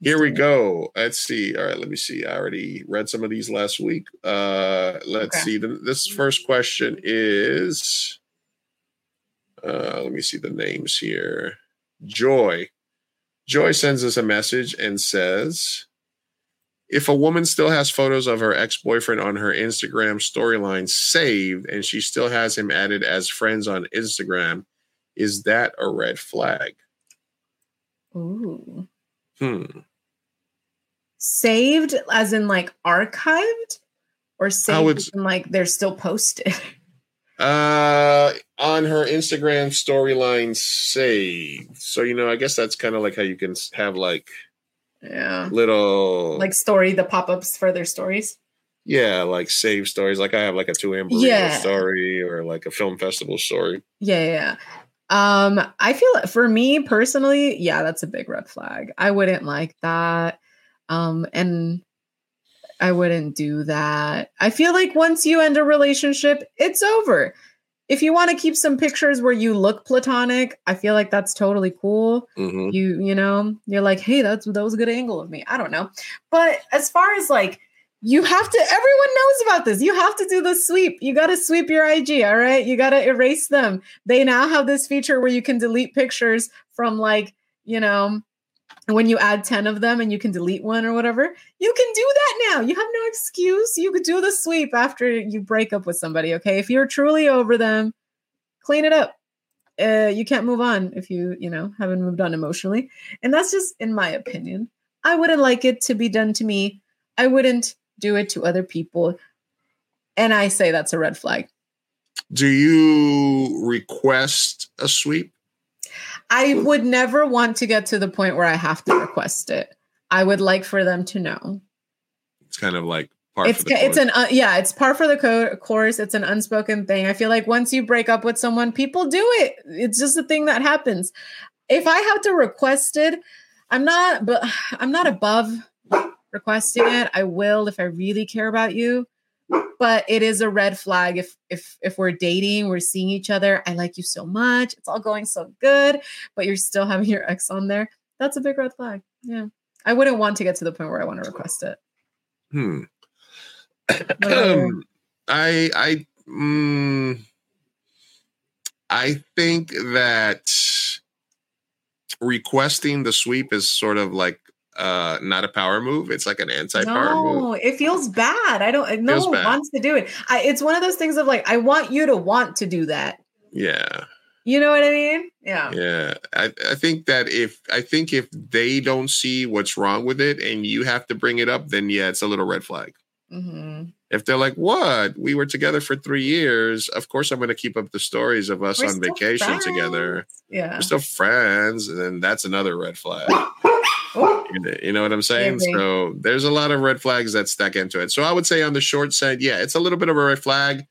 Here we go. Let's see. All right, let me see. I already read some of these last week. Let's see. This first question is, let me see the names here. Joy. Joy sends us a message and says, if a woman still has photos of her ex-boyfriend on her Instagram storyline saved and she still has him added as friends on Instagram, is that a red flag? Ooh. Saved as in like archived, or saved as in like they're still posted? On her Instagram storyline saved. So, I guess that's kind of like how you can have like little like the pop-ups for their stories. Yeah, like save stories. Like I have like a 2 AM burrito story or like a film festival story. Yeah. I feel for me personally, that's a big red flag. I wouldn't like that. And I wouldn't do that. I feel like once you end a relationship, it's over. If you want to keep some pictures where you look platonic, I feel like that's totally cool. Mm-hmm. You're like, hey, that was a good angle of me. I don't know. But as far as like, you have to, everyone knows about this. You have to do the sweep. You got to sweep your IG, all right? You got to erase them. They now have this feature where you can delete pictures from when you add 10 of them and you can delete one or whatever. You can do that now. You have no excuse. You could do the sweep after you break up with somebody, okay? If you're truly over them, clean it up. You can't move on if you, haven't moved on emotionally. And that's just in my opinion. I wouldn't like it to be done to me. I wouldn't do it to other people. And I say that's a red flag. Do you request a sweep? I would never want to get to the point where I have to request it. I would like for them to know. It's kind of like it's par for the course. It's an unspoken thing. I feel like once you break up with someone, people do it. It's just a thing that happens. If I have to request it, I'm not above requesting it. I will if I really care about you, but it is a red flag if we're dating, we're seeing each other, I like you so much, it's all going so good, but you're still having your ex on there. That's a big red flag. Yeah, I wouldn't want to get to the point where I want to request it. I think that requesting the sweep is sort of like not a power move. It's like an anti-power move. It feels bad. No one wants to do it. It's one of those things of like, I want you to want to do that. Yeah. You know what I mean? Yeah. Yeah. I think that if they don't see what's wrong with it and you have to bring it up, then it's a little red flag. Mm-hmm. If they're like, what? We were together for 3 years. Of course, I'm going to keep up the stories of us on vacation together. Yeah. We're still friends. And then that's another red flag. You know what I'm saying? Yeah, so there's a lot of red flags that stack into it. So I would say on the short side, it's a little bit of a red flag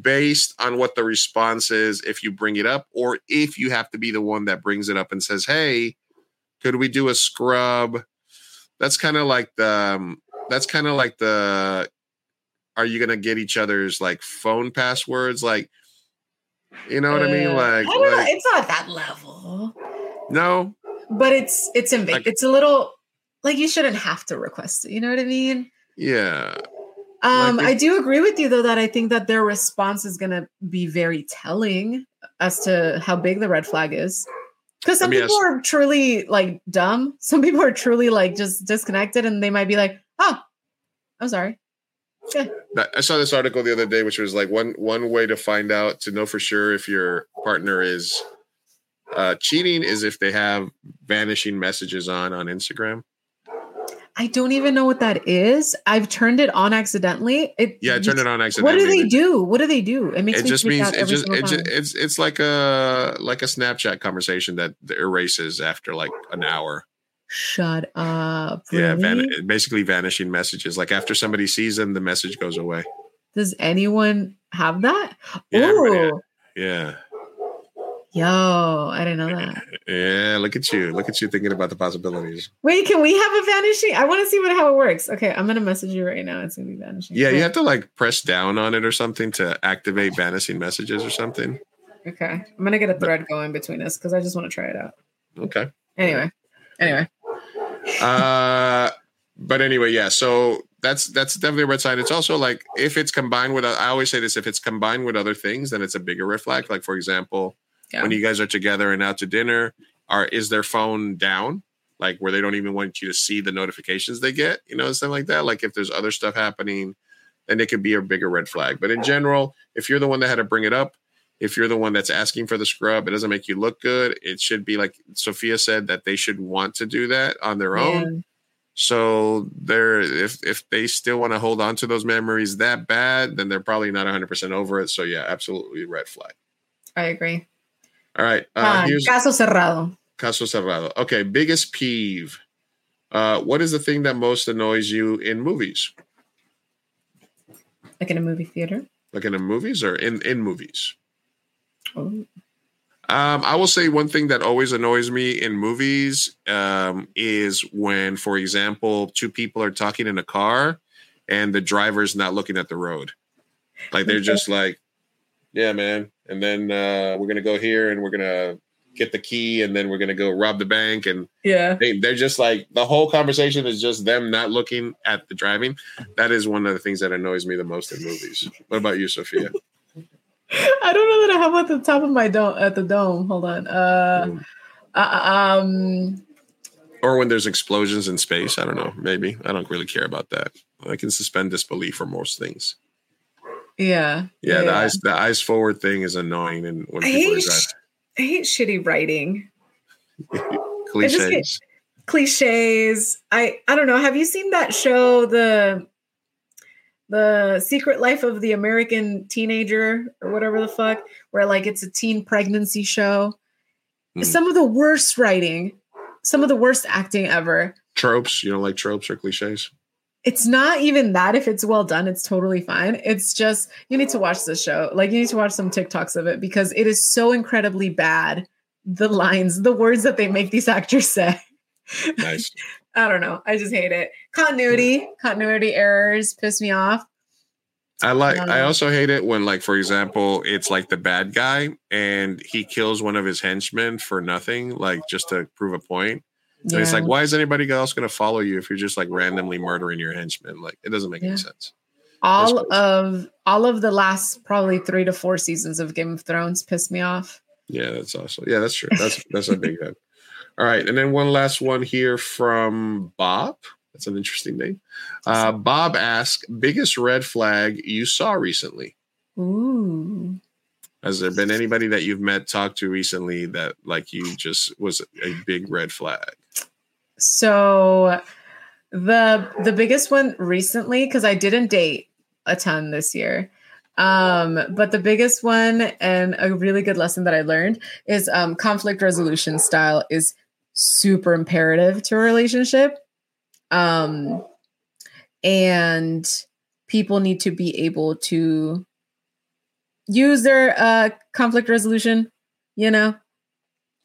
based on what the response is if you bring it up or if you have to be the one that brings it up and says, hey, Could we do a scrub? That's kind of like the are you gonna get each other's like phone passwords? Like, you know what I mean? Like, it's not that level. No. But it's like, it's a little like you shouldn't have to request it. You know what I mean? Yeah. I do agree with you though that I think that their response is gonna be very telling as to how big the red flag is. Because some people are truly like dumb. Some people are truly like just disconnected, and they might be like, "Oh, I'm sorry." Yeah. I saw this article the other day, which was like one way to find out to know for sure if your partner is cheating is if they have vanishing messages on Instagram. I don't even know what that is. I've turned it on accidentally. I turned it on accidentally. What do they do? What do they do? It makes it just means it's like a Snapchat conversation that erases after like an hour. Shut up. Really? Yeah, basically vanishing messages. Like after somebody sees them, the message goes away. Does anyone have that? Yeah. Ooh. Yeah. Yo, I didn't know that. Yeah, look at you. Look at you thinking about the possibilities. Wait, can we have a vanishing? I want to see how it works. Okay, I'm going to message you right now. It's going to be vanishing. Yeah, you have to like press down on it or something to activate vanishing messages or something. Okay, I'm going to get a thread going between us because I just want to try it out. Okay. Anyway. But anyway, yeah, so that's definitely a red sign. It's also like if it's combined with, I always say this, if it's combined with other things, then it's a bigger red flag. Like, for example, yeah. When you guys are together and out to dinner, is their phone down? Like where they don't even want you to see the notifications they get, you know, something like that. Like if there's other stuff happening, then it could be a bigger red flag. But in general, if you're the one that had to bring it up, if you're the one that's asking for the scrub, it doesn't make you look good. It should be like Sophia said that they should want to do that on their own. Yeah. So if they still want to hold on to those memories that bad, then they're probably not 100% over it. So yeah, absolutely red flag. I agree. All right. Caso cerrado. Caso cerrado. Okay. Biggest peeve. What is the thing that most annoys you in movies? Like in a movie theater? Like in a movies or in movies? Oh. I will say one thing that always annoys me in movies is when, for example, two people are talking in a car and the driver's not looking at the road. Like they're just like, yeah, man. And then we're going to go here and we're going to get the key and then we're going to go rob the bank. And yeah, they're just like the whole conversation is just them not looking at the driving. That is one of the things that annoys me the most in movies. What about you, Sophia? I don't know that I have at the top of my dome at the dome. Hold on. Or when there's explosions in space. I don't know. Maybe I don't really care about that. I can suspend disbelief for most things. Yeah. The eyes forward thing is annoying, and when I hate shitty writing. Cliches. I don't know. Have you seen that show, the Secret Life of the American Teenager or whatever the fuck, where like it's a teen pregnancy show? Mm. Some of the worst writing, some of the worst acting ever. Tropes. You don't like tropes or cliches? It's not even that. If it's well done, it's totally fine. It's just, you need to watch this show. Like, you need to watch some TikToks of it because it is so incredibly bad. The lines, the words that they make these actors say. Nice. I don't know. I just hate it. Continuity errors piss me off. I also hate it when, like, for example, it's like the bad guy and he kills one of his henchmen for nothing, like just to prove a point. So yeah. It's like, why is anybody else going to follow you if you're just like randomly murdering your henchmen? Like, it doesn't make any sense. All of the last probably 3 to 4 seasons of Game of Thrones pissed me off. Yeah, that's true. That's a big one. All right, and then one last one here from Bob. That's an interesting name. Bob asks, biggest red flag you saw recently. Ooh. Has there been anybody that you've met, talked to recently that like you just was a big red flag? So the biggest one recently, because I didn't date a ton this year. But the biggest one and a really good lesson that I learned is conflict resolution style is super imperative to a relationship. And people need to be able to use their conflict resolution, you know,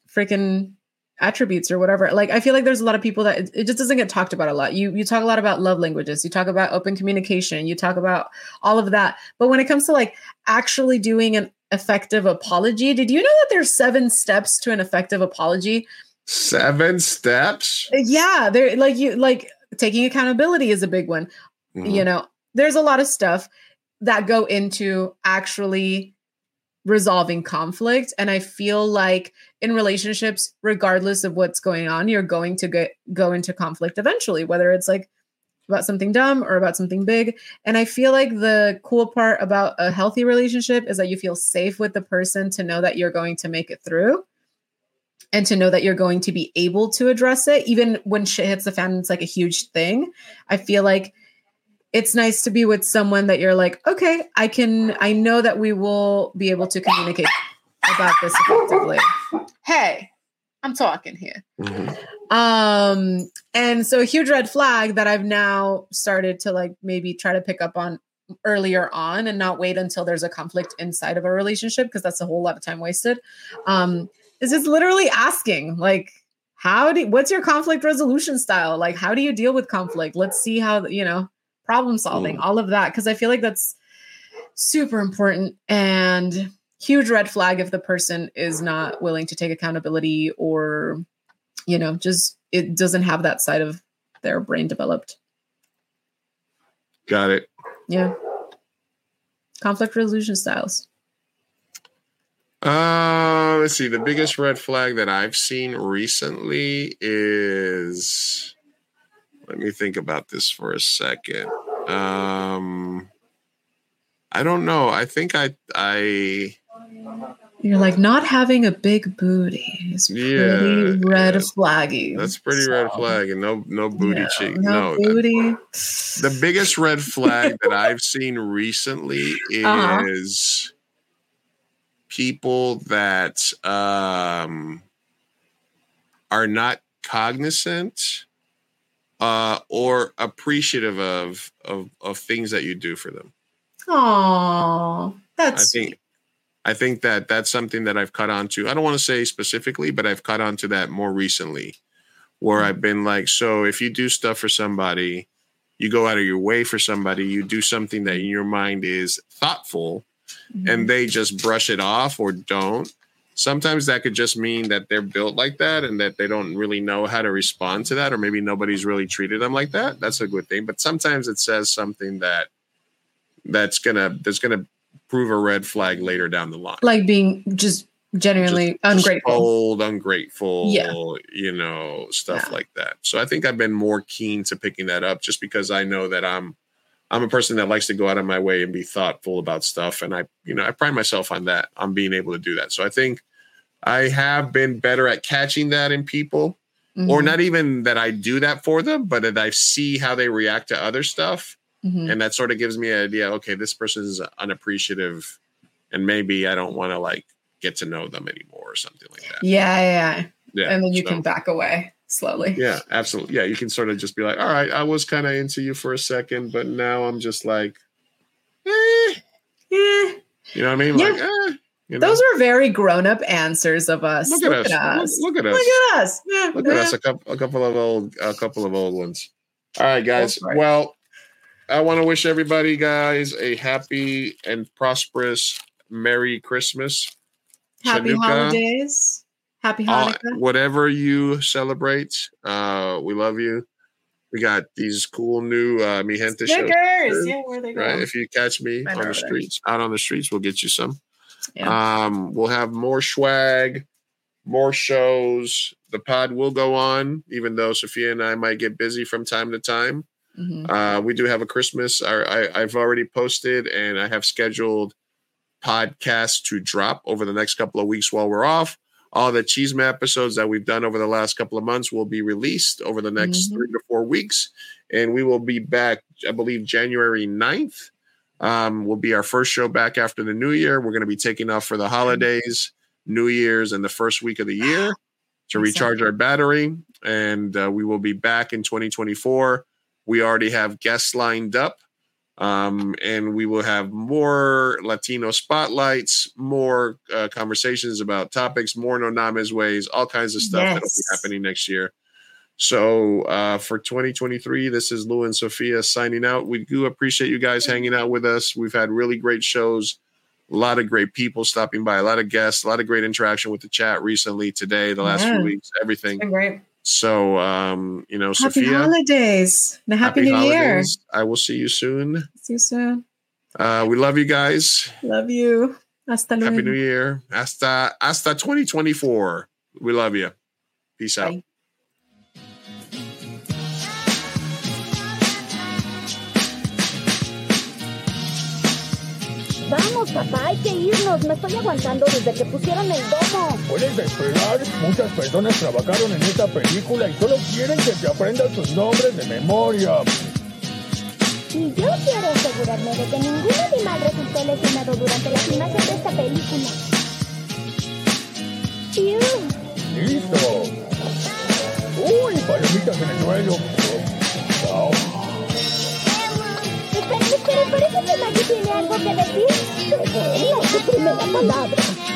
freaking attributes or whatever. Like, I feel like there's a lot of people that it just doesn't get talked about a lot. You talk a lot about love languages, you talk about open communication, you talk about all of that. But when it comes to like actually doing an effective apology, did you know that there's 7 steps to an effective apology? 7 steps? Yeah. They're like, you like taking accountability is a big one. Mm-hmm. You know, there's a lot of stuff that go into actually resolving conflict. And I feel like in relationships, regardless of what's going on, you're going to go into conflict eventually, whether it's like about something dumb or about something big. And I feel like the cool part about a healthy relationship is that you feel safe with the person to know that you're going to make it through and to know that you're going to be able to address it. Even when shit hits the fan, it's like a huge thing. I feel like it's nice to be with someone that you're like, okay, I know that we will be able to communicate about this effectively. Hey, I'm talking here. Mm-hmm. And so a huge red flag that I've now started to like maybe try to pick up on earlier on and not wait until there's a conflict inside of a relationship, because that's a whole lot of time wasted. Is just literally asking like, what's your conflict resolution style? Like, how do you deal with conflict? Let's see how, you know, problem solving, all of that. Cause I feel like that's super important and huge red flag if the person is not willing to take accountability or, you know, just, it doesn't have that side of their brain developed. Got it. Yeah. Conflict resolution styles. Let's see. The biggest red flag that I've seen recently is, let me think about this for a second. I don't know. I think I you're like not having a big booty is pretty red flaggy. That's pretty red flag, and no booty cheek. No booty. The biggest red flag that I've seen recently is people that are not cognizant or appreciative of things that you do for them. Oh, that's sweet. I think that that's something that I've caught on to. I don't want to say specifically, but I've caught on to that more recently, where I've been like, so if you do stuff for somebody, you go out of your way for somebody, you do something that in your mind is thoughtful, mm-hmm. and they just brush it off or don't. Sometimes that could just mean that they're built like that and that they don't really know how to respond to that, or maybe nobody's really treated them like that. That's a good thing. But sometimes it says something that's gonna prove a red flag later down the line. Like being just genuinely ungrateful. Old, ungrateful, you know, stuff like that. So I think I've been more keen to picking that up just because I know that I'm a person that likes to go out of my way and be thoughtful about stuff. And I pride myself on that, on being able to do that. So I think I have been better at catching that in people, mm-hmm. or not even that I do that for them, but that I see how they react to other stuff. Mm-hmm. And that sort of gives me an idea, okay, this person is unappreciative and maybe I don't want to like get to know them anymore or something like that. Yeah. And then you can back away. Slowly. Yeah, absolutely. Yeah, you can sort of just be like, all right, I was kind of into you for a second, but now I'm just like, You know what I mean? Yeah. Like, you know? Those were very grown-up answers of us. Look at us. Yeah. Look at us. A couple of old ones. All right, guys. Right. Well, I want to wish everybody, guys, a happy and prosperous Merry Christmas. Happy Chanukah. Holidays. Happy Hanukkah. Whatever you celebrate, we love you. We got these cool new Mi Gente Show. Yeah, where they go. Right? If you catch me out on the streets, we'll get you some. Yeah. We'll have more swag, more shows. The pod will go on, even though Sofia and I might get busy from time to time. Mm-hmm. We do have a Christmas. I've already posted, and I have scheduled podcasts to drop over the next couple of weeks while we're off. All the Cheeseman episodes that we've done over the last couple of months will be released over the next 3 to 4 weeks. And we will be back, I believe, January 9th will be our first show back after the new year. We're going to be taking off for the holidays, New Year's, and the first week of the year to recharge our battery. And we will be back in 2024. We already have guests lined up. And we will have more Latino spotlights, more conversations about topics, more no names ways, all kinds of stuff that'll be happening next year. So for 2023, this is Lou and Sofia signing out. We do appreciate you guys hanging out with us. We've had really great shows, a lot of great people stopping by, a lot of guests, a lot of great interaction with the chat recently, today, the last few weeks, everything. It's been great. So, you know, happy Sofia. Happy holidays. And happy new year. I will see you soon. See you soon. We love you guys. Love you. Hasta luego. Happy New Year. Hasta 2024. We love you. Peace out. Bye. Vamos, papá, hay que irnos. Me estoy aguantando desde que pusieron el domo. Puedes esperar. Muchas personas trabajaron en esta película y solo quieren que te aprendas sus nombres de memoria. Y yo quiero asegurarme de que ningún animal resultó lesionado durante la filmación de esta película. ¡Ew! ¡Listo! ¡Uy, palomitas en el suelo! ¡Chao! Pero parece que Maggie tiene algo que decir. Pero es la primera palabra.